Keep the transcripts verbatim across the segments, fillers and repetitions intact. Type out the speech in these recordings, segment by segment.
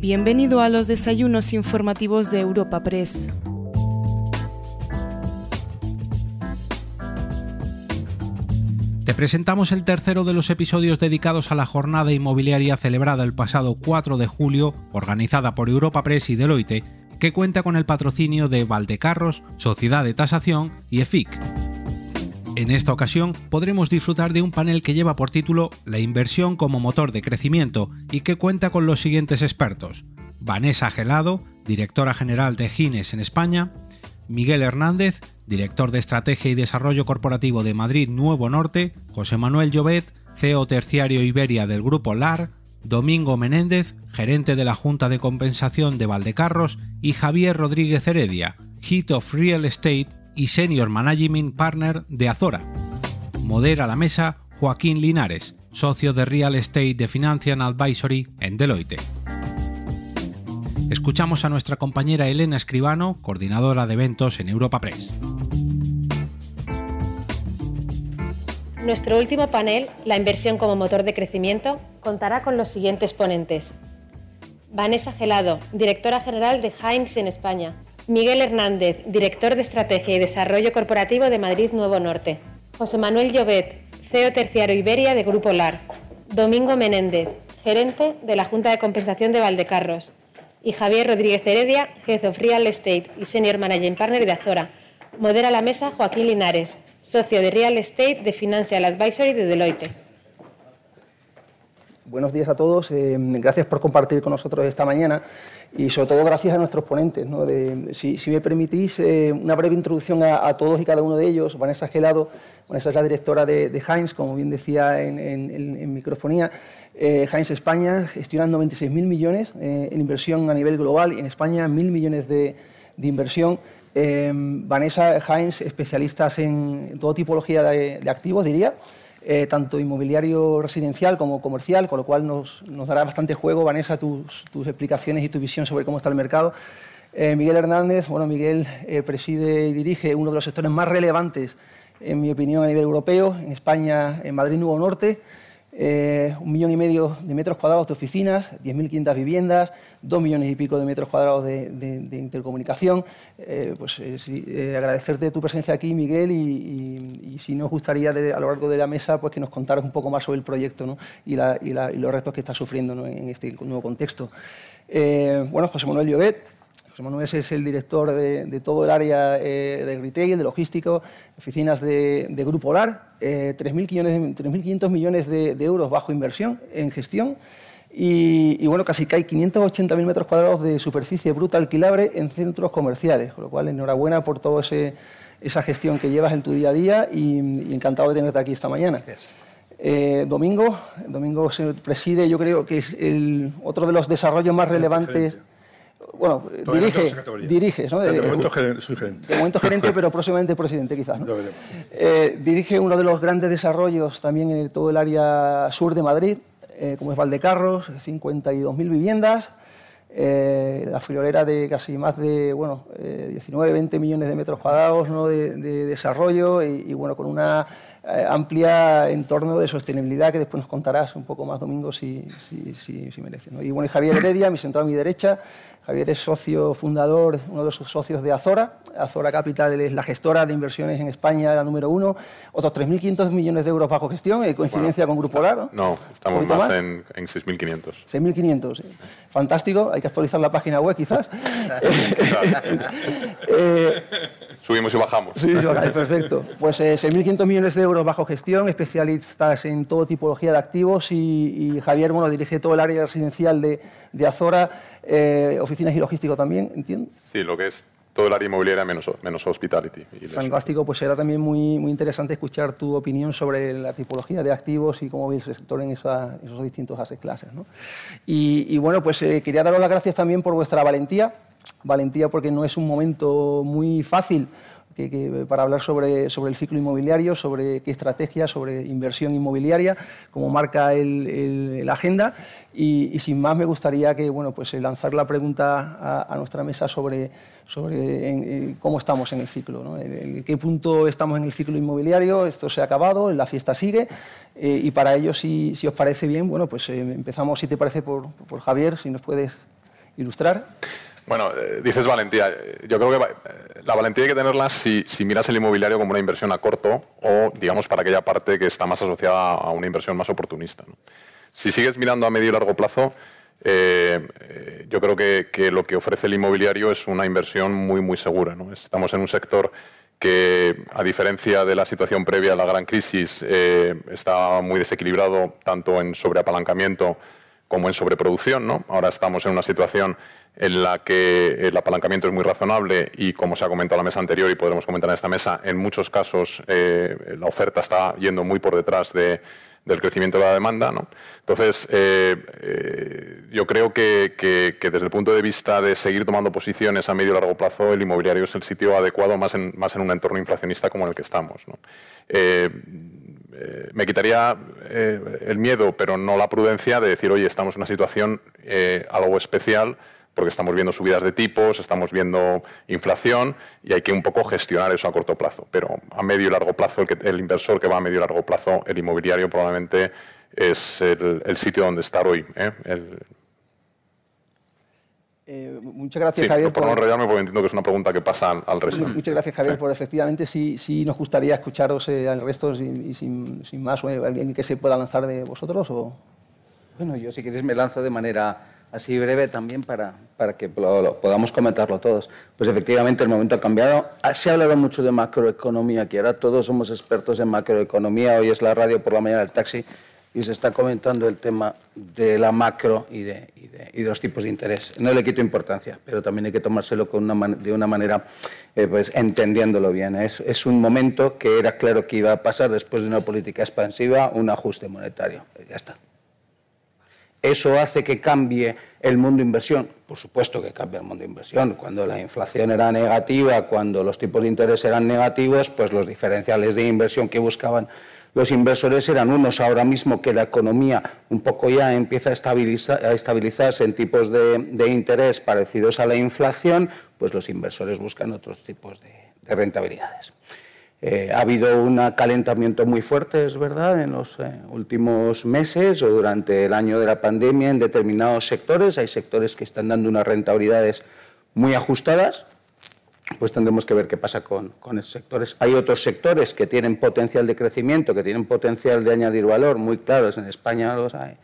Bienvenido a los desayunos informativos de Europa Press. Te presentamos el tercero de los episodios dedicados a la jornada inmobiliaria celebrada el pasado cuatro de julio, organizada por Europa Press y Deloitte, que cuenta con el patrocinio de Valdecarros, Sociedad de Tasación y E F I C. En esta ocasión podremos disfrutar de un panel que lleva por título La inversión como motor de crecimiento y que cuenta con los siguientes expertos: Vanessa Gelado, directora general de Hines en España; Miguel Hernández, director de Estrategia y Desarrollo Corporativo de Madrid Nuevo Norte; José Manuel Llobet, C E O Terciario Iberia del Grupo LAR; Domingo Menéndez, gerente de la Junta de Compensación de Valdecarros; y Javier Rodríguez Heredia, Head of Real Estate y Senior Managing Partner de Azora. Modera la mesa Joaquín Linares, socio de Real Estate de Financial Advisory en Deloitte. Escuchamos a nuestra compañera Elena Escribano, coordinadora de eventos en Europa Press. Nuestro último panel, La inversión como motor de crecimiento, contará con los siguientes ponentes: Vanessa Gelado, directora general de Hines en España; Miguel Hernández, director de Estrategia y Desarrollo Corporativo de Madrid Nuevo Norte; José Manuel Llobet, C E O Terciario Iberia de Grupo LAR; Domingo Menéndez, gerente de la Junta de Compensación de Valdecarros; y Javier Rodríguez Heredia, Head of Real Estate y Senior Managing Partner de Azora. Modera la mesa Joaquín Linares, socio de Real Estate de Financial Advisory de Deloitte. Buenos días a todos. Eh, gracias por compartir con nosotros esta mañana y, sobre todo, gracias a nuestros ponentes, ¿no? De, si, si me permitís, eh, una breve introducción a, a todos y cada uno de ellos. Vanessa Gelado, Vanessa es la directora de, de Hines, como bien decía en, en, en microfonía. Eh, Hines España gestiona noventa y seis mil millones eh, en inversión a nivel global y en España mil millones de, de inversión. Eh, Vanessa Hines, especialistas en toda tipología de, de activos, diría, eh, tanto inmobiliario residencial como comercial, con lo cual nos, nos dará bastante juego, Vanessa, tus, tus explicaciones y tu visión sobre cómo está el mercado. Eh, Miguel Hernández, bueno, Miguel eh, preside y dirige uno de los sectores más relevantes, en mi opinión, a nivel europeo, en España, en Madrid Nuevo Norte. Eh, un millón y medio de metros cuadrados de oficinas, diez mil quinientas viviendas, dos millones y pico de metros cuadrados de, de, de intercomunicación. Eh, pues eh, sí, eh, agradecerte tu presencia aquí, Miguel, y, y, y si nos gustaría de, a lo largo de la mesa, pues que nos contaras un poco más sobre el proyecto, ¿no? y, la, y, la, y los retos que está sufriendo, ¿no? en este nuevo contexto. Eh, bueno, José Manuel Llobet. José Manuel es el director de, de todo el área eh, de retail, de logístico, oficinas de, de Grupo LAR, eh, tres mil quinientos millones de, de euros bajo inversión en gestión y, y bueno, casi que hay quinientos ochenta mil metros cuadrados de superficie bruta alquilable en centros comerciales, con lo cual enhorabuena por toda esa gestión que llevas en tu día a día y, y encantado de tenerte aquí esta mañana. Gracias. Eh, Domingo, Domingo se preside, yo creo que es el, otro de los desarrollos más relevantes. Bueno, dirige, diriges, ¿no? De, de momento gerente, soy gerente. De momento gerente, pero próximamente presidente, quizás, ¿no? Lo veremos. Eh, dirige uno de los grandes desarrollos también en todo el área sur de Madrid, eh, como es Valdecarros, cincuenta y dos mil viviendas, eh, la friolera de casi más de, bueno, eh, diecinueve, veinte millones de metros cuadrados, ¿no? de, de desarrollo y, y, bueno, con una eh, amplia entorno de sostenibilidad que después nos contarás un poco más, Domingo, si, si, si, si merece, ¿no? Y, bueno, y Javier Heredia, mi sentado a mi derecha. Javier es socio fundador, uno de sus socios de Azora. Azora Capital es la gestora de inversiones en España, la número uno. Otros tres mil quinientos millones de euros bajo gestión, en coincidencia bueno, con Grupo LAR, ¿no? No, estamos más, más en, en seis mil quinientos. seis mil quinientos. Fantástico, hay que actualizar la página web, quizás. eh, Subimos y bajamos. Sí, perfecto. Pues eh, seis mil quinientos millones de euros bajo gestión, especialistas en toda tipología de activos y, y Javier, bueno, dirige todo el área residencial de, de Azora. Eh, oficinas y logístico también, ¿entiendes? Sí, lo que es todo el área inmobiliaria menos, menos hospitality. Y fantástico, pues será también muy, muy interesante escuchar tu opinión sobre la tipología de activos y cómo veis el sector en esa, esos distintos asset classes, ¿no? Y, y bueno, pues eh, quería daros las gracias también por vuestra valentía, valentía porque no es un momento muy fácil que, que, para hablar sobre, sobre el ciclo inmobiliario, sobre qué estrategia, sobre inversión inmobiliaria, cómo marca la agenda. Y, y sin más me gustaría que, bueno, pues lanzar la pregunta a, a nuestra mesa sobre, sobre en, en cómo estamos en el ciclo, ¿no? En, en qué punto estamos en el ciclo inmobiliario, esto se ha acabado, la fiesta sigue eh, y para ello, si, si os parece bien, bueno, pues eh, empezamos, si te parece, por, por Javier, si nos puedes ilustrar? Bueno, eh, dices valentía. Yo creo que va, eh, la valentía hay que tenerla si, si miras el inmobiliario como una inversión a corto o, digamos, para aquella parte que está más asociada a una inversión más oportunista, ¿no? Si sigues mirando a medio y largo plazo, eh, eh, yo creo que, que lo que ofrece el inmobiliario es una inversión muy, muy segura, ¿no? Estamos en un sector que, a diferencia de la situación previa a la gran crisis, eh, está muy desequilibrado tanto en sobreapalancamiento como en sobreproducción, ¿no? Ahora estamos en una situación en la que el apalancamiento es muy razonable y, como se ha comentado en la mesa anterior y podremos comentar en esta mesa, en muchos casos eh, la oferta está yendo muy por detrás de, del crecimiento de la demanda, ¿no? Entonces, eh, eh, yo creo que, que, que desde el punto de vista de seguir tomando posiciones a medio y largo plazo, el inmobiliario es el sitio adecuado más en, más en un entorno inflacionista como en el que estamos, ¿no? Eh, eh, me quitaría eh, el miedo, pero no la prudencia de decir, oye, estamos en una situación eh, algo especial, porque estamos viendo subidas de tipos, estamos viendo inflación y hay que un poco gestionar eso a corto plazo. Pero a medio y largo plazo, el, que, el inversor que va a medio y largo plazo, el inmobiliario probablemente es el, el sitio donde estar hoy, ¿eh? El... Eh, muchas gracias, sí, Javier. Por no enrollarme, porque entiendo que es una pregunta que pasa al, al resto. Muchas gracias, Javier, sí. por efectivamente sí, sí nos gustaría escucharos eh, al resto y, y sin, sin más, alguien que se pueda lanzar de vosotros. O... Bueno, yo si queréis me lanzo de manera... así breve también para, para que lo, lo, podamos comentarlo todos. Pues efectivamente el momento ha cambiado. Se ha hablado mucho de macroeconomía, que ahora todos somos expertos en macroeconomía. Hoy es la radio por la mañana del taxi y se está comentando el tema de la macro y de, y de, y de los tipos de interés. No le quito importancia, pero también hay que tomárselo con una man- de una manera, eh, pues entendiéndolo bien. Es, es un momento que era claro que iba a pasar después de una política expansiva, un ajuste monetario. Ya está. ¿Eso hace que cambie el mundo de inversión? Por supuesto que cambia el mundo de inversión. Cuando la inflación era negativa, cuando los tipos de interés eran negativos, pues los diferenciales de inversión que buscaban los inversores eran unos. Ahora mismo que la economía un poco ya empieza a, estabilizar, a estabilizarse en tipos de, de interés parecidos a la inflación, pues los inversores buscan otros tipos de, de rentabilidades. Eh, ha habido un calentamiento muy fuerte, es verdad, en los eh, últimos meses o durante el año de la pandemia en determinados sectores. Hay sectores que están dando unas rentabilidades muy ajustadas, pues tendremos que ver qué pasa con, con esos sectores. Hay otros sectores que tienen potencial de crecimiento, que tienen potencial de añadir valor, muy claros. En España los hay.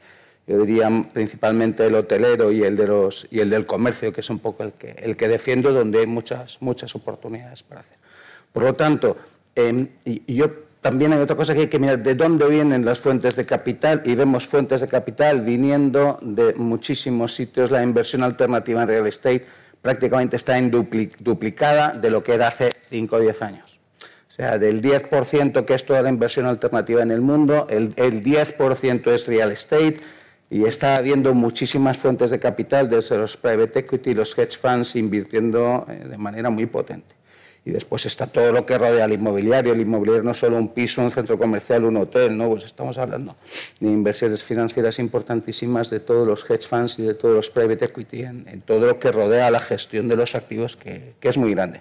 Yo diría principalmente el hotelero y el, de los, y el del comercio, que es un poco el que, el que defiendo, donde hay muchas, muchas oportunidades para hacer. Por lo tanto... Eh, y yo también hay otra cosa que hay que mirar, de dónde vienen las fuentes de capital, y vemos fuentes de capital viniendo de muchísimos sitios. La inversión alternativa en real estate prácticamente está en dupli duplicada de lo que era hace cinco o diez años. O sea, del diez por ciento que es toda la inversión alternativa en el mundo, el, el diez por ciento es real estate, y está habiendo muchísimas fuentes de capital, desde los private equity, los hedge funds, invirtiendo eh, de manera muy potente. Y después está todo lo que rodea al inmobiliario. El inmobiliario no es solo un piso, un centro comercial, un hotel, no, pues estamos hablando de inversiones financieras importantísimas, de todos los hedge funds y de todos los private equity, en, en todo lo que rodea a la gestión de los activos, que, que es muy grande.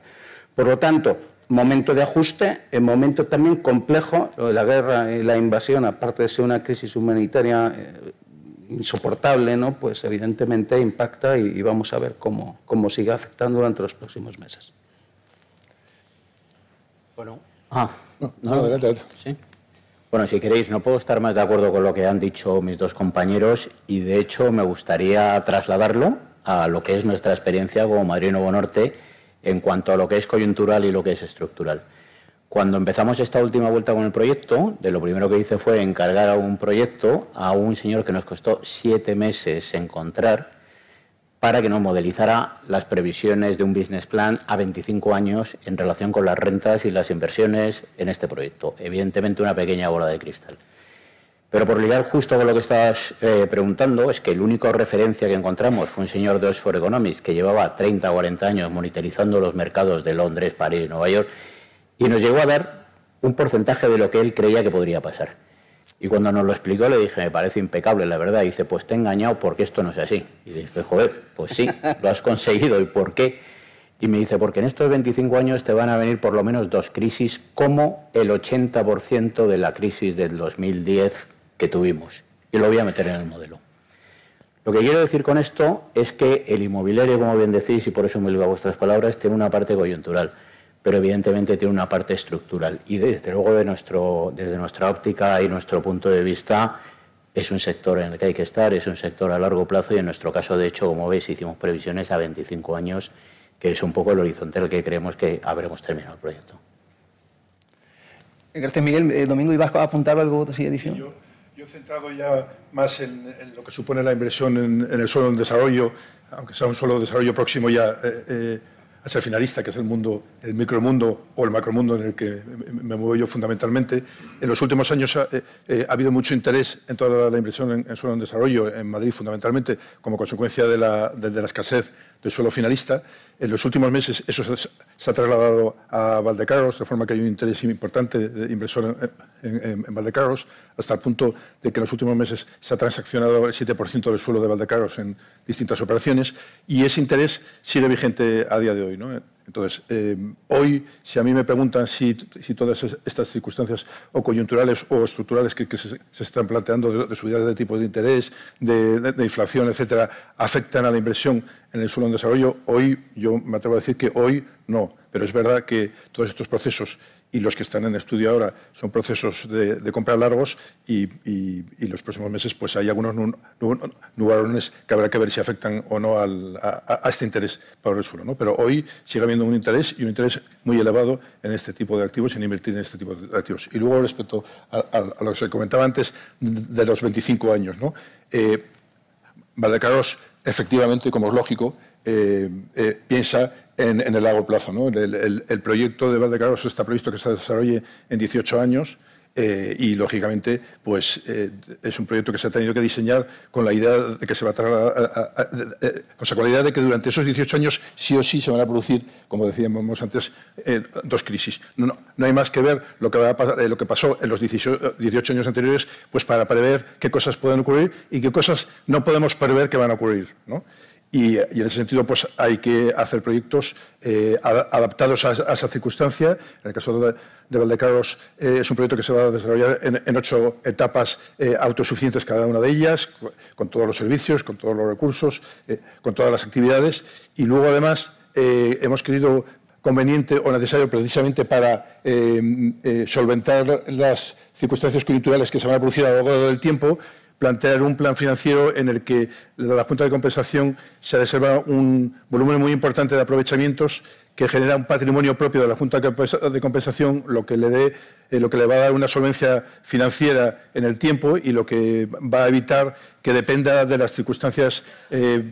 Por lo tanto, momento de ajuste, momento también complejo. Lo de la guerra y la invasión, aparte de ser una crisis humanitaria eh, insoportable, ¿no?, pues evidentemente impacta, y, y vamos a ver cómo, cómo sigue afectando durante los próximos meses. Bueno, ah, no, no, no, adelante, adelante. ¿Sí? Bueno, si queréis, no puedo estar más de acuerdo con lo que han dicho mis dos compañeros, y de hecho me gustaría trasladarlo a lo que es nuestra experiencia como Madrid Nuevo Norte en cuanto a lo que es coyuntural y lo que es estructural. Cuando empezamos esta última vuelta con el proyecto, de lo primero que hice fue encargar a un proyecto a un señor que nos costó siete meses encontrar, para que nos modelizara las previsiones de un business plan a veinticinco años en relación con las rentas y las inversiones en este proyecto. Evidentemente, una pequeña bola de cristal. Pero por ligar justo con lo que estabas eh, preguntando, es que el único referencia que encontramos fue un señor de Oxford Economics que llevaba treinta o cuarenta años monitorizando los mercados de Londres, París, Nueva York, y nos llegó a dar un porcentaje de lo que él creía que podría pasar. Y cuando nos lo explicó le dije, me parece impecable, la verdad. Y dice, pues te he engañado porque esto no es así. Y dije, joder, pues sí, lo has conseguido. ¿Y por qué? Y me dice, porque en estos veinticinco años te van a venir por lo menos dos crisis, como el ochenta por ciento de la crisis del dos mil diez que tuvimos. Y lo voy a meter en el modelo. Lo que quiero decir con esto es que el inmobiliario, como bien decís, y por eso me ligo a vuestras palabras, tiene una parte coyuntural, pero evidentemente tiene una parte estructural. Y desde luego, de nuestro, desde nuestra óptica y nuestro punto de vista, es un sector en el que hay que estar, es un sector a largo plazo y en nuestro caso, de hecho, como veis, hicimos previsiones a veinticinco años, que es un poco el horizonte al que creemos que habremos terminado el proyecto. Gracias, Miguel. Eh, Domingo, ¿ibas a apuntar algo? ¿Sí, edición? Sí, yo, yo he centrado ya más en, en lo que supone la inversión en, en el suelo en desarrollo, aunque sea un suelo de desarrollo próximo ya eh, eh, a ser finalista, que es el mundo, el micromundo o el macromundo en el que me, me muevo yo fundamentalmente. En los últimos años ha, eh, eh, ha habido mucho interés en toda la, la inversión en, en suelo en desarrollo, en Madrid fundamentalmente, como consecuencia de la, de, de la escasez de suelo finalista. En los últimos meses eso se, se ha trasladado a Valdecarros, de forma que hay un interés importante de inversor en, en, en Valdecarros, hasta el punto de que en los últimos meses se ha transaccionado el siete por ciento del suelo de Valdecarros en distintas operaciones, y ese interés sigue vigente a día de hoy, ¿no? Entonces, eh, hoy, si a mí me preguntan si, si todas estas circunstancias o coyunturales o estructurales que, que se, se están planteando de, de subidas de tipo de interés, de, de, de inflación, etcétera, afectan a la inversión en el suelo en desarrollo, hoy yo me atrevo a decir que hoy no. Pero es verdad que todos estos procesos y los que están en estudio ahora son procesos de, de compra largos y, y, y los próximos meses pues hay algunos nubarrones que habrá que ver si afectan o no al, a, a este interés para el suelo, ¿no? Pero hoy sigue habiendo un interés y un interés muy elevado en este tipo de activos, en invertir en este tipo de activos. Y luego respecto a, a, a lo que se comentaba antes de los veinticinco años, ¿no? Eh, Valdecarros, efectivamente, como es lógico, eh, eh, piensa en, en el largo plazo, ¿no? El, el, el proyecto de Valdecarros está previsto que se desarrolle en dieciocho años eh, y, lógicamente, pues eh, es un proyecto que se ha tenido que diseñar con la idea de que se va a trasladar, o sea, con la idea de que durante esos dieciocho años sí o sí se van a producir, como decíamos antes, eh, dos crisis. No, no, no hay más que ver lo que, va a pasar, eh, lo que pasó en los dieciocho años anteriores, pues para prever qué cosas pueden ocurrir y qué cosas no podemos prever que van a ocurrir, ¿no? Y, y en ese sentido pues hay que hacer proyectos eh, adaptados a, a esa circunstancia. En el caso de, de Valdecarros eh, es un proyecto que se va a desarrollar en, en ocho etapas eh, autosuficientes cada una de ellas, con, con todos los servicios, con todos los recursos, eh, con todas las actividades. Y luego además eh, hemos querido conveniente o necesario precisamente para eh, eh, solventar las circunstancias coyunturales que se van a producir a lo largo del tiempo, plantear un plan financiero en el que la Junta de Compensación se reserva un volumen muy importante de aprovechamientos que genera un patrimonio propio de la Junta de Compensación, lo que le dé, eh, lo que le va a dar una solvencia financiera en el tiempo y lo que va a evitar que dependa de las circunstancias eh,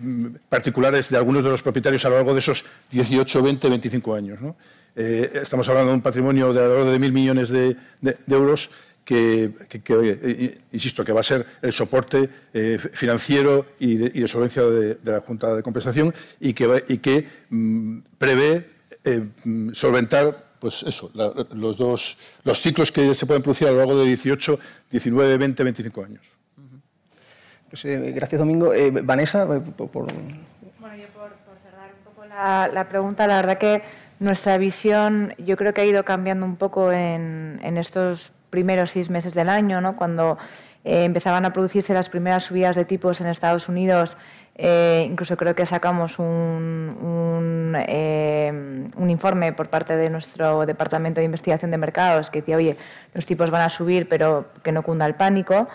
particulares de algunos de los propietarios a lo largo de esos dieciocho, veinte, veinticinco años, ¿no? Eh, estamos hablando de un patrimonio de alrededor de mil millones de, de, de euros, Que, que, que, insisto, que va a ser el soporte eh, financiero y de, y de solvencia de, de la Junta de Compensación y que, va, y que mm, prevé eh, solventar pues eso, la, los, dos, los ciclos que se pueden producir a lo largo de dieciocho, diecinueve, veinte, veinticinco años. Pues, eh, gracias, Domingo. Eh, Vanessa, por, por... Bueno, yo por, por cerrar un poco la, la pregunta, la verdad que nuestra visión yo creo que ha ido cambiando un poco en, en estos primeros seis meses del año, ¿no? Cuando eh, empezaban a producirse las primeras subidas de tipos en Estados Unidos, eh, incluso creo que sacamos un, un, eh, un informe por parte de nuestro Departamento de Investigación de Mercados que decía, oye, los tipos van a subir, pero que no cunda el pánico.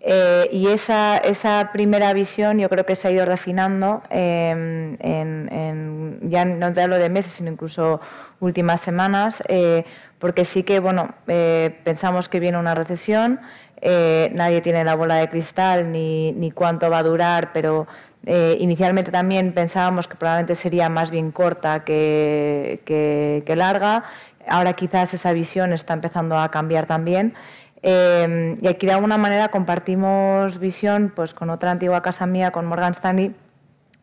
Eh, y esa, esa primera visión yo creo que se ha ido refinando, eh, en, en, ya no te hablo de meses, sino incluso últimas semanas, eh, porque sí que bueno, eh, pensamos que viene una recesión, eh, nadie tiene la bola de cristal ni, ni cuánto va a durar, pero eh, inicialmente también pensábamos que probablemente sería más bien corta que, que, que larga, ahora quizás esa visión está empezando a cambiar también. Eh, y aquí de alguna manera compartimos visión pues, con otra antigua casa mía, con Morgan Stanley,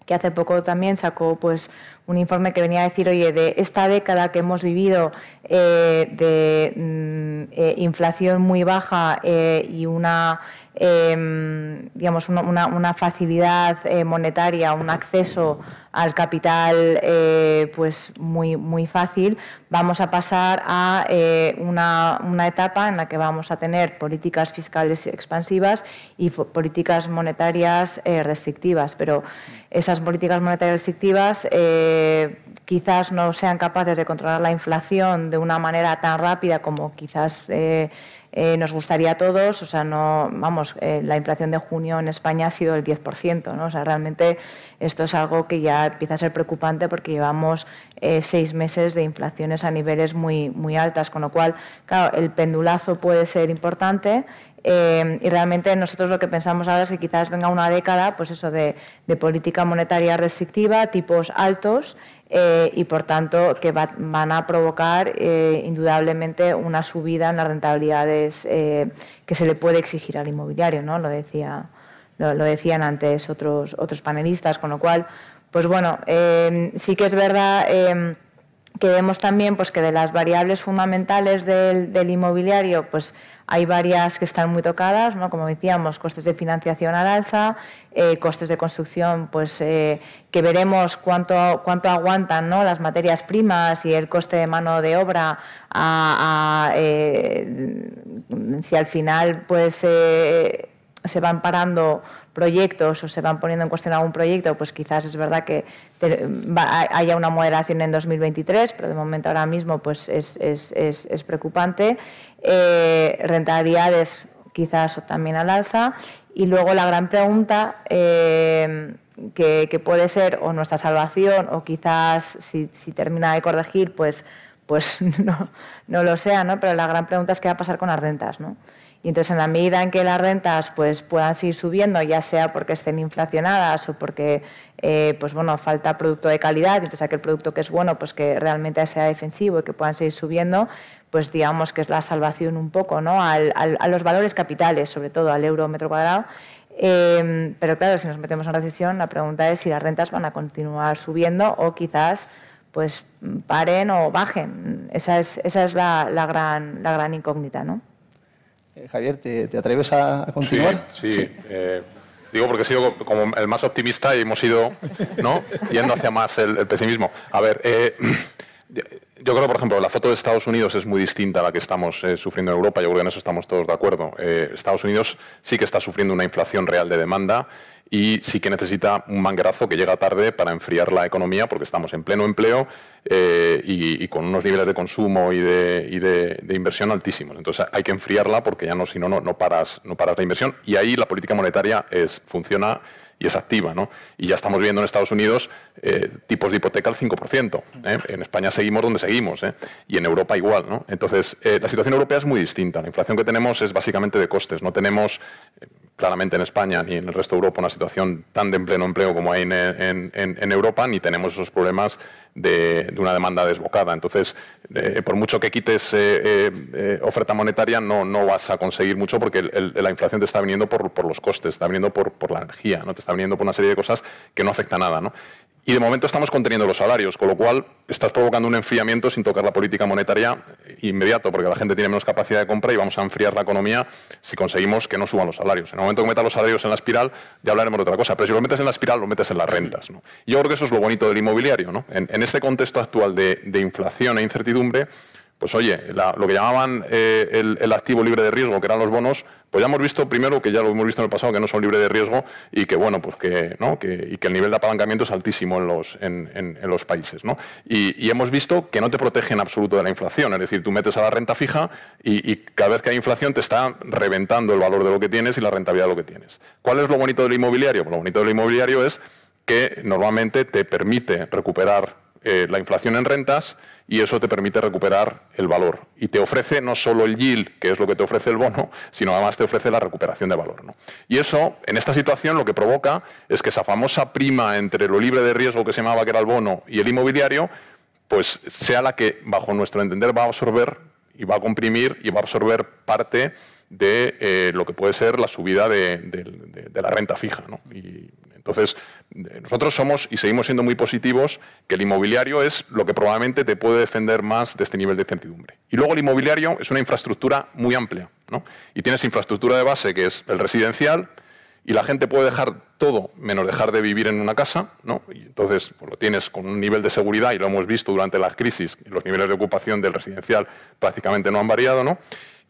que hace poco también sacó pues, un informe que venía a decir, oye, de esta década que hemos vivido eh, de mm, eh, inflación muy baja eh, y una, eh, digamos, una, una facilidad eh, monetaria, un acceso al capital eh, pues muy, muy fácil, vamos a pasar a eh, una, una etapa en la que vamos a tener políticas fiscales expansivas y políticas monetarias eh, restrictivas, pero esas políticas monetarias restrictivas eh, quizás no sean capaces de controlar la inflación de una manera tan rápida como quizás eh, eh, nos gustaría a todos. O sea, no, vamos, eh, la inflación de junio en España ha sido el diez por ciento, ¿no? O sea, realmente esto es algo que ya empieza a ser preocupante porque llevamos eh, seis meses de inflaciones a niveles muy, muy altas, con lo cual, claro, el pendulazo puede ser importante. Eh, y realmente nosotros lo que pensamos ahora es que quizás venga una década, pues eso, de, de política monetaria restrictiva, tipos altos, eh, y por tanto que va, van a provocar eh, indudablemente una subida en las rentabilidades eh, que se le puede exigir al inmobiliario, ¿no? Lo decía, lo, lo decían antes otros, otros panelistas, con lo cual, pues bueno, eh, sí que es verdad eh, que vemos también pues, que de las variables fundamentales del, del inmobiliario, pues hay varias que están muy tocadas, ¿no? Como decíamos, costes de financiación al alza, eh, costes de construcción, pues eh, que veremos cuánto, cuánto aguantan, ¿no? Las materias primas y el coste de mano de obra, a, a, eh, si al final pues, eh, se van parando proyectos o se van poniendo en cuestión algún proyecto, pues quizás es verdad que te, va, haya una moderación en dos mil veintitrés, pero de momento ahora mismo pues es, es, es, es preocupante. Eh, rentabilidades quizás también al alza. Y luego la gran pregunta eh, que, que puede ser o nuestra salvación o quizás si, si termina de corregir, pues, pues no, no lo sea, ¿no? Pero la gran pregunta es qué va a pasar con las rentas, ¿no? Y entonces, en la medida en que las rentas pues, puedan seguir subiendo, ya sea porque estén inflacionadas o porque eh, pues, bueno, falta producto de calidad, entonces aquel producto que es bueno, pues que realmente sea defensivo y que puedan seguir subiendo, pues digamos que es la salvación un poco, ¿no? Al, al, a los valores capitales, sobre todo al euro metro cuadrado. Eh, pero claro, si nos metemos en recesión, la pregunta es si las rentas van a continuar subiendo o quizás pues, paren o bajen. Esa es, esa es la, la, gran, la gran incógnita, ¿no? Javier, ¿te, ¿te atreves a continuar? Sí, sí. sí. Eh, digo porque he sido como el más optimista y hemos ido, ¿no?, yendo hacia más el, el pesimismo. A ver, eh, yo creo, por ejemplo, la foto de Estados Unidos es muy distinta a la que estamos eh, sufriendo en Europa. Yo creo que en eso estamos todos de acuerdo. Eh, Estados Unidos sí que está sufriendo una inflación real de demanda y sí que necesita un manguerazo que llega tarde para enfriar la economía, porque estamos en pleno empleo eh, y, y con unos niveles de consumo y de, y de, de inversión altísimos. Entonces hay que enfriarla porque ya no, si no, no paras, no paras la inversión, y ahí la política monetaria es, funciona y es activa, ¿no? Y ya estamos viendo en Estados Unidos eh, tipos de hipoteca al cinco por ciento. ¿eh? En España seguimos donde seguimos, ¿eh? Y en Europa igual, ¿no? Entonces eh, la situación europea es muy distinta. La inflación que tenemos es básicamente de costes. No tenemos, eh, claramente en España ni en el resto de Europa, una situación tan de pleno empleo como hay en, en, en, en Europa, ni tenemos esos problemas de, de una demanda desbocada. Entonces, eh, por mucho que quites eh, eh, oferta monetaria, no, no vas a conseguir mucho, porque el, el, la inflación te está viniendo por, por los costes, te está viniendo por, por la energía, ¿no? Te está viniendo por una serie de cosas que no afecta nada, ¿no? Y de momento estamos conteniendo los salarios, con lo cual estás provocando un enfriamiento sin tocar la política monetaria inmediato, porque la gente tiene menos capacidad de compra y vamos a enfriar la economía si conseguimos que no suban los salarios. En el momento que metas los salarios en la espiral, ya hablaremos de otra cosa, pero si los metes en la espiral, los metes en las rentas, ¿no? Yo creo que eso es lo bonito del inmobiliario, ¿no? En, en este contexto actual de, de inflación e incertidumbre, pues oye, la, lo que llamaban eh, el, el activo libre de riesgo, que eran los bonos, pues ya hemos visto primero, que ya lo hemos visto en el pasado, que no son libres de riesgo y que, bueno, pues que, ¿no? que, y que el nivel de apalancamiento es altísimo en los, en, en, en los países, ¿no? Y, y hemos visto que no te protege en absoluto de la inflación, es decir, tú metes a la renta fija y, y cada vez que hay inflación te está reventando el valor de lo que tienes y la rentabilidad de lo que tienes. ¿Cuál es lo bonito del inmobiliario? Lo bonito del inmobiliario es que normalmente te permite recuperar Eh, la inflación en rentas, y eso te permite recuperar el valor. Y te ofrece no solo el yield, que es lo que te ofrece el bono, sino además te ofrece la recuperación de valor, ¿no? Y eso, en esta situación, lo que provoca es que esa famosa prima entre lo libre de riesgo, que se llamaba, que era el bono, y el inmobiliario, pues sea la que, bajo nuestro entender, va a absorber y va a comprimir y va a absorber parte de eh, lo que puede ser la subida de, de, de, de la renta fija, ¿no? Y entonces, nosotros somos y seguimos siendo muy positivos que el inmobiliario es lo que probablemente te puede defender más de este nivel de incertidumbre. Y luego el inmobiliario es una infraestructura muy amplia, ¿no? Y tienes infraestructura de base que es el residencial, y la gente puede dejar todo menos dejar de vivir en una casa, ¿no? Y entonces, pues, lo tienes con un nivel de seguridad, y lo hemos visto durante las crisis, los niveles de ocupación del residencial prácticamente no han variado, ¿no?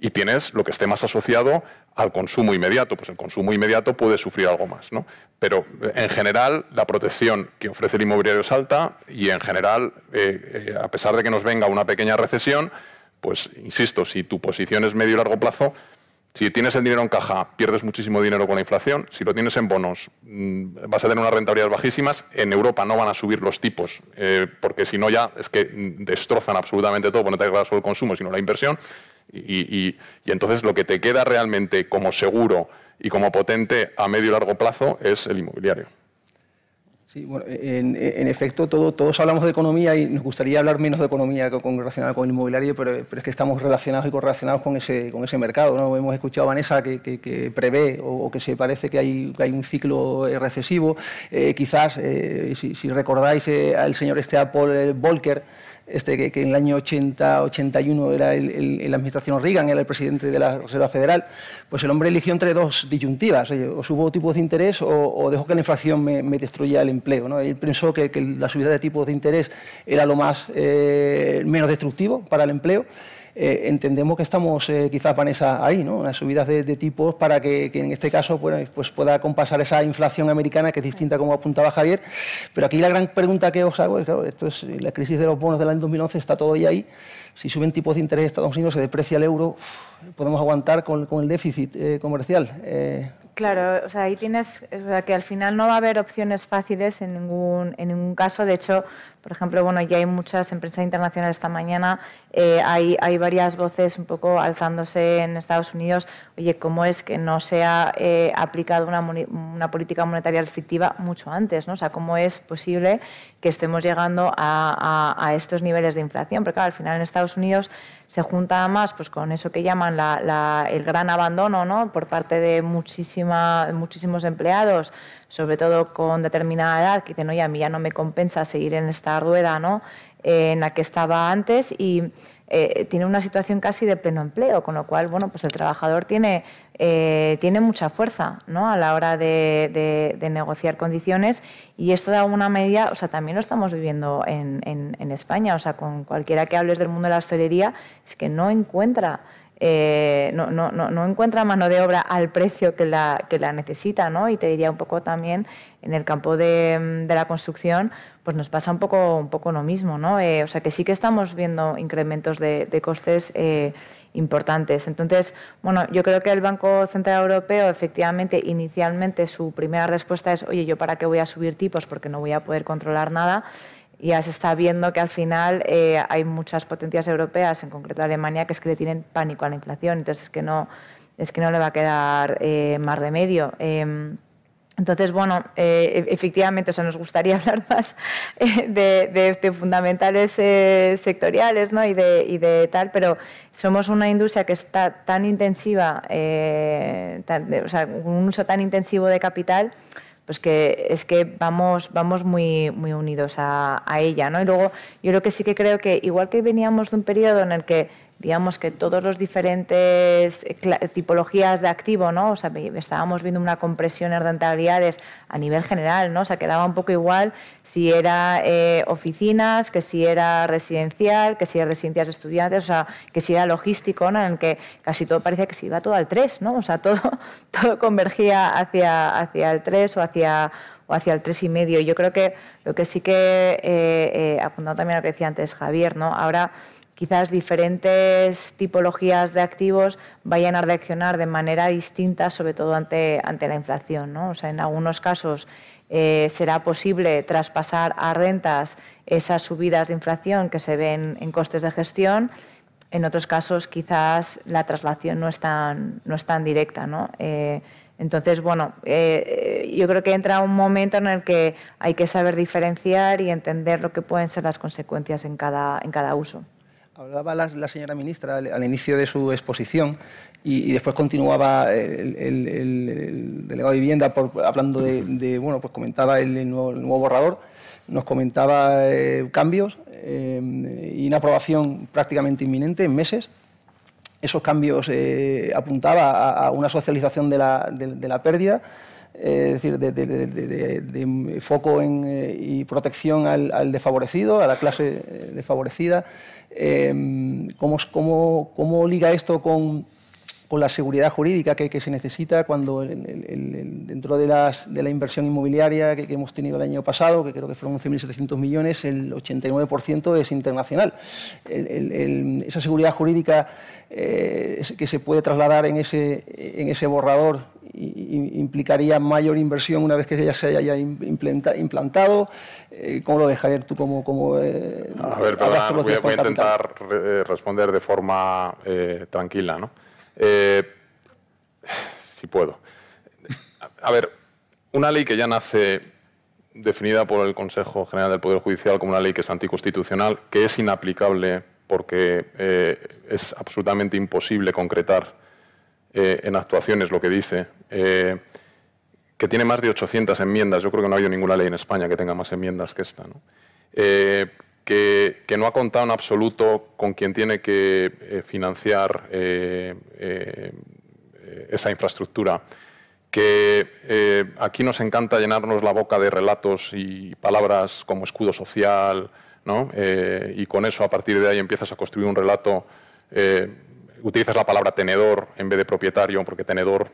Y tienes lo que esté más asociado al consumo inmediato. Pues el consumo inmediato puede sufrir algo más, ¿no? Pero, en general, la protección que ofrece el inmobiliario es alta y, en general, eh, eh, a pesar de que nos venga una pequeña recesión, pues, insisto, si tu posición es medio y largo plazo, si tienes el dinero en caja, pierdes muchísimo dinero con la inflación. Si lo tienes en bonos, vas a tener unas rentabilidades bajísimas. En Europa no van a subir los tipos, eh, porque si no ya es que destrozan absolutamente todo, porque no te queda solo el consumo, sino la inversión. Y, y, y entonces lo que te queda realmente como seguro y como potente a medio y largo plazo es el inmobiliario. Sí, bueno, en, en efecto, todo, todos hablamos de economía y nos gustaría hablar menos de economía con, con, relacionado con el inmobiliario, pero, pero es que estamos relacionados y correlacionados con ese, con ese mercado, ¿no? Hemos escuchado a Vanessa que, que, que prevé o, o que se parece que hay, que hay un ciclo recesivo. Eh, quizás, eh, si, si recordáis eh, al señor este Paul Volcker, Este, que, que en el año ochenta ochenta y uno era la administración Reagan, era el presidente de la Reserva Federal, pues el hombre eligió entre dos disyuntivas: oye, o subo tipos de interés o, o dejo que la inflación me, me destruya el empleo, ¿no? Él pensó que, que la subida de tipos de interés era lo más eh, menos destructivo para el empleo. Eh, entendemos que estamos eh, quizás, Vanessa, ahí, ¿no? Unas subidas de, de tipos para que, que en este caso pues, pues pueda compasar esa inflación americana, que es distinta, como apuntaba Javier. Pero aquí la gran pregunta que os hago es, claro, esto es la crisis de los bonos del año dos mil once, está todavía ahí. Si suben tipos de interés de Estados Unidos, se deprecia el euro, uf, ¿podemos aguantar con, con el déficit eh, comercial? Eh, Claro, o sea, ahí tienes, o sea, que al final no va a haber opciones fáciles en ningún, en ningún caso. De hecho, por ejemplo, bueno, ya hay muchas empresas internacionales esta mañana, eh, hay, hay varias voces un poco alzándose en Estados Unidos. Oye, ¿cómo es que no se ha eh, aplicado una, una política monetaria restrictiva mucho antes, ¿no? O sea, ¿cómo es posible que estemos llegando a, a, a estos niveles de inflación? Porque, claro, al final en Estados Unidos se junta más pues, con eso que llaman la, la, el gran abandono, ¿no?, por parte de muchísima, muchísimos empleados, sobre todo con determinada edad, que dicen, oye, a mí ya no me compensa seguir en esta rueda, ¿no?, eh, en la que estaba antes, y eh, tiene una situación casi de pleno empleo, con lo cual, bueno, pues el trabajador tiene, eh, tiene mucha fuerza, ¿no?, a la hora de, de, de negociar condiciones, y esto de alguna medida, o sea, también lo estamos viviendo en, en, en España. O sea, con cualquiera que hables del mundo de la hostelería, es que no encuentra... Eh, no, no, no, no encuentra mano de obra al precio que la, que la necesita, ¿no? Y te diría un poco también en el campo de, de la construcción, pues nos pasa un poco, un poco lo mismo, ¿no? Eh, o sea, que sí que estamos viendo incrementos de, de costes eh, importantes. Entonces, bueno, yo creo que el Banco Central Europeo, efectivamente, inicialmente su primera respuesta es, oye, ¿yo para qué voy a subir tipos? Porque no voy a poder controlar nada. Ya se está viendo que al final eh, hay muchas potencias europeas, en concreto Alemania, que es que le tienen pánico a la inflación, entonces es que no, es que no le va a quedar eh, más remedio. Eh, entonces, bueno, eh, efectivamente, o sea, nos gustaría hablar más eh, de, de, de fundamentales eh, sectoriales, ¿no?, y, de, y de tal, pero somos una industria que está tan intensiva, eh, tan, o sea, un uso tan intensivo de capital, pues que es que vamos, vamos muy, muy unidos a, a ella, ¿no? Y luego yo creo que sí que creo que, igual que veníamos de un periodo en el que, digamos, que todos los diferentes tipologías de activo, ¿no?, o sea, estábamos viendo una compresión en rentabilidades a nivel general, ¿no? O sea, quedaba un poco igual si era eh, oficinas, que si era residencial, que si era residencias de estudiantes, o sea, que si era logístico, ¿no?, en el que casi todo parecía que se iba todo al tres, ¿no? O sea, todo, todo convergía hacia, hacia el tres o hacia... o hacia el tres coma cinco. Yo creo que lo que sí que, eh, eh, apuntando también a lo que decía antes Javier, ¿no?, ahora quizás diferentes tipologías de activos vayan a reaccionar de manera distinta, sobre todo ante, ante la inflación, ¿no? O sea, en algunos casos eh, será posible traspasar a rentas esas subidas de inflación que se ven en costes de gestión. En otros casos quizás la traslación no es tan, no es tan directa, ¿no? Eh, Entonces, bueno, eh, yo creo que entra un momento en el que hay que saber diferenciar y entender lo que pueden ser las consecuencias en cada, en cada uso. Hablaba la, la señora ministra al, al inicio de su exposición y, y después continuaba el, el, el, el delegado de vivienda por, hablando de, de, bueno, pues comentaba el, el, nuevo, el nuevo borrador, nos comentaba eh, cambios eh, y una aprobación prácticamente inminente en meses. Esos cambios eh, apuntaba a, a una socialización de la, de, de la pérdida, eh, es decir, de, de, de, de, de foco en, eh, y protección al, al desfavorecido, a la clase desfavorecida. Eh, ¿cómo, cómo, ¿Cómo liga esto con, con la seguridad jurídica que, que se necesita cuando el, el, el, dentro de, las, de la inversión inmobiliaria que, que hemos tenido el año pasado, que creo que fueron once mil setecientos millones, el ochenta y nueve por ciento es internacional? El, el, el, esa seguridad jurídica eh, que se puede trasladar en ese, en ese borrador y, y implicaría mayor inversión una vez que ya se haya implanta, implantado. Eh, ¿Cómo lo dejarías tú? Como, como, eh, A ver, perdón, voy, voy a intentar re, responder de forma eh, tranquila, ¿no? Eh, si puedo. A ver, una ley que ya nace definida por el Consejo General del Poder Judicial como una ley que es anticonstitucional, que es inaplicable porque eh, es absolutamente imposible concretar eh, en actuaciones lo que dice, eh, que tiene más de ochocientas enmiendas. Yo creo que no ha habido ninguna ley en España que tenga más enmiendas que esta, ¿no? Eh, Que, que no ha contado en absoluto con quien tiene que eh, financiar eh, eh, esa infraestructura, que eh, aquí nos encanta llenarnos la boca de relatos y palabras como escudo social, ¿no? Eh, y con eso, a partir de ahí, empiezas a construir un relato, eh, utilizas la palabra tenedor en vez de propietario, porque tenedor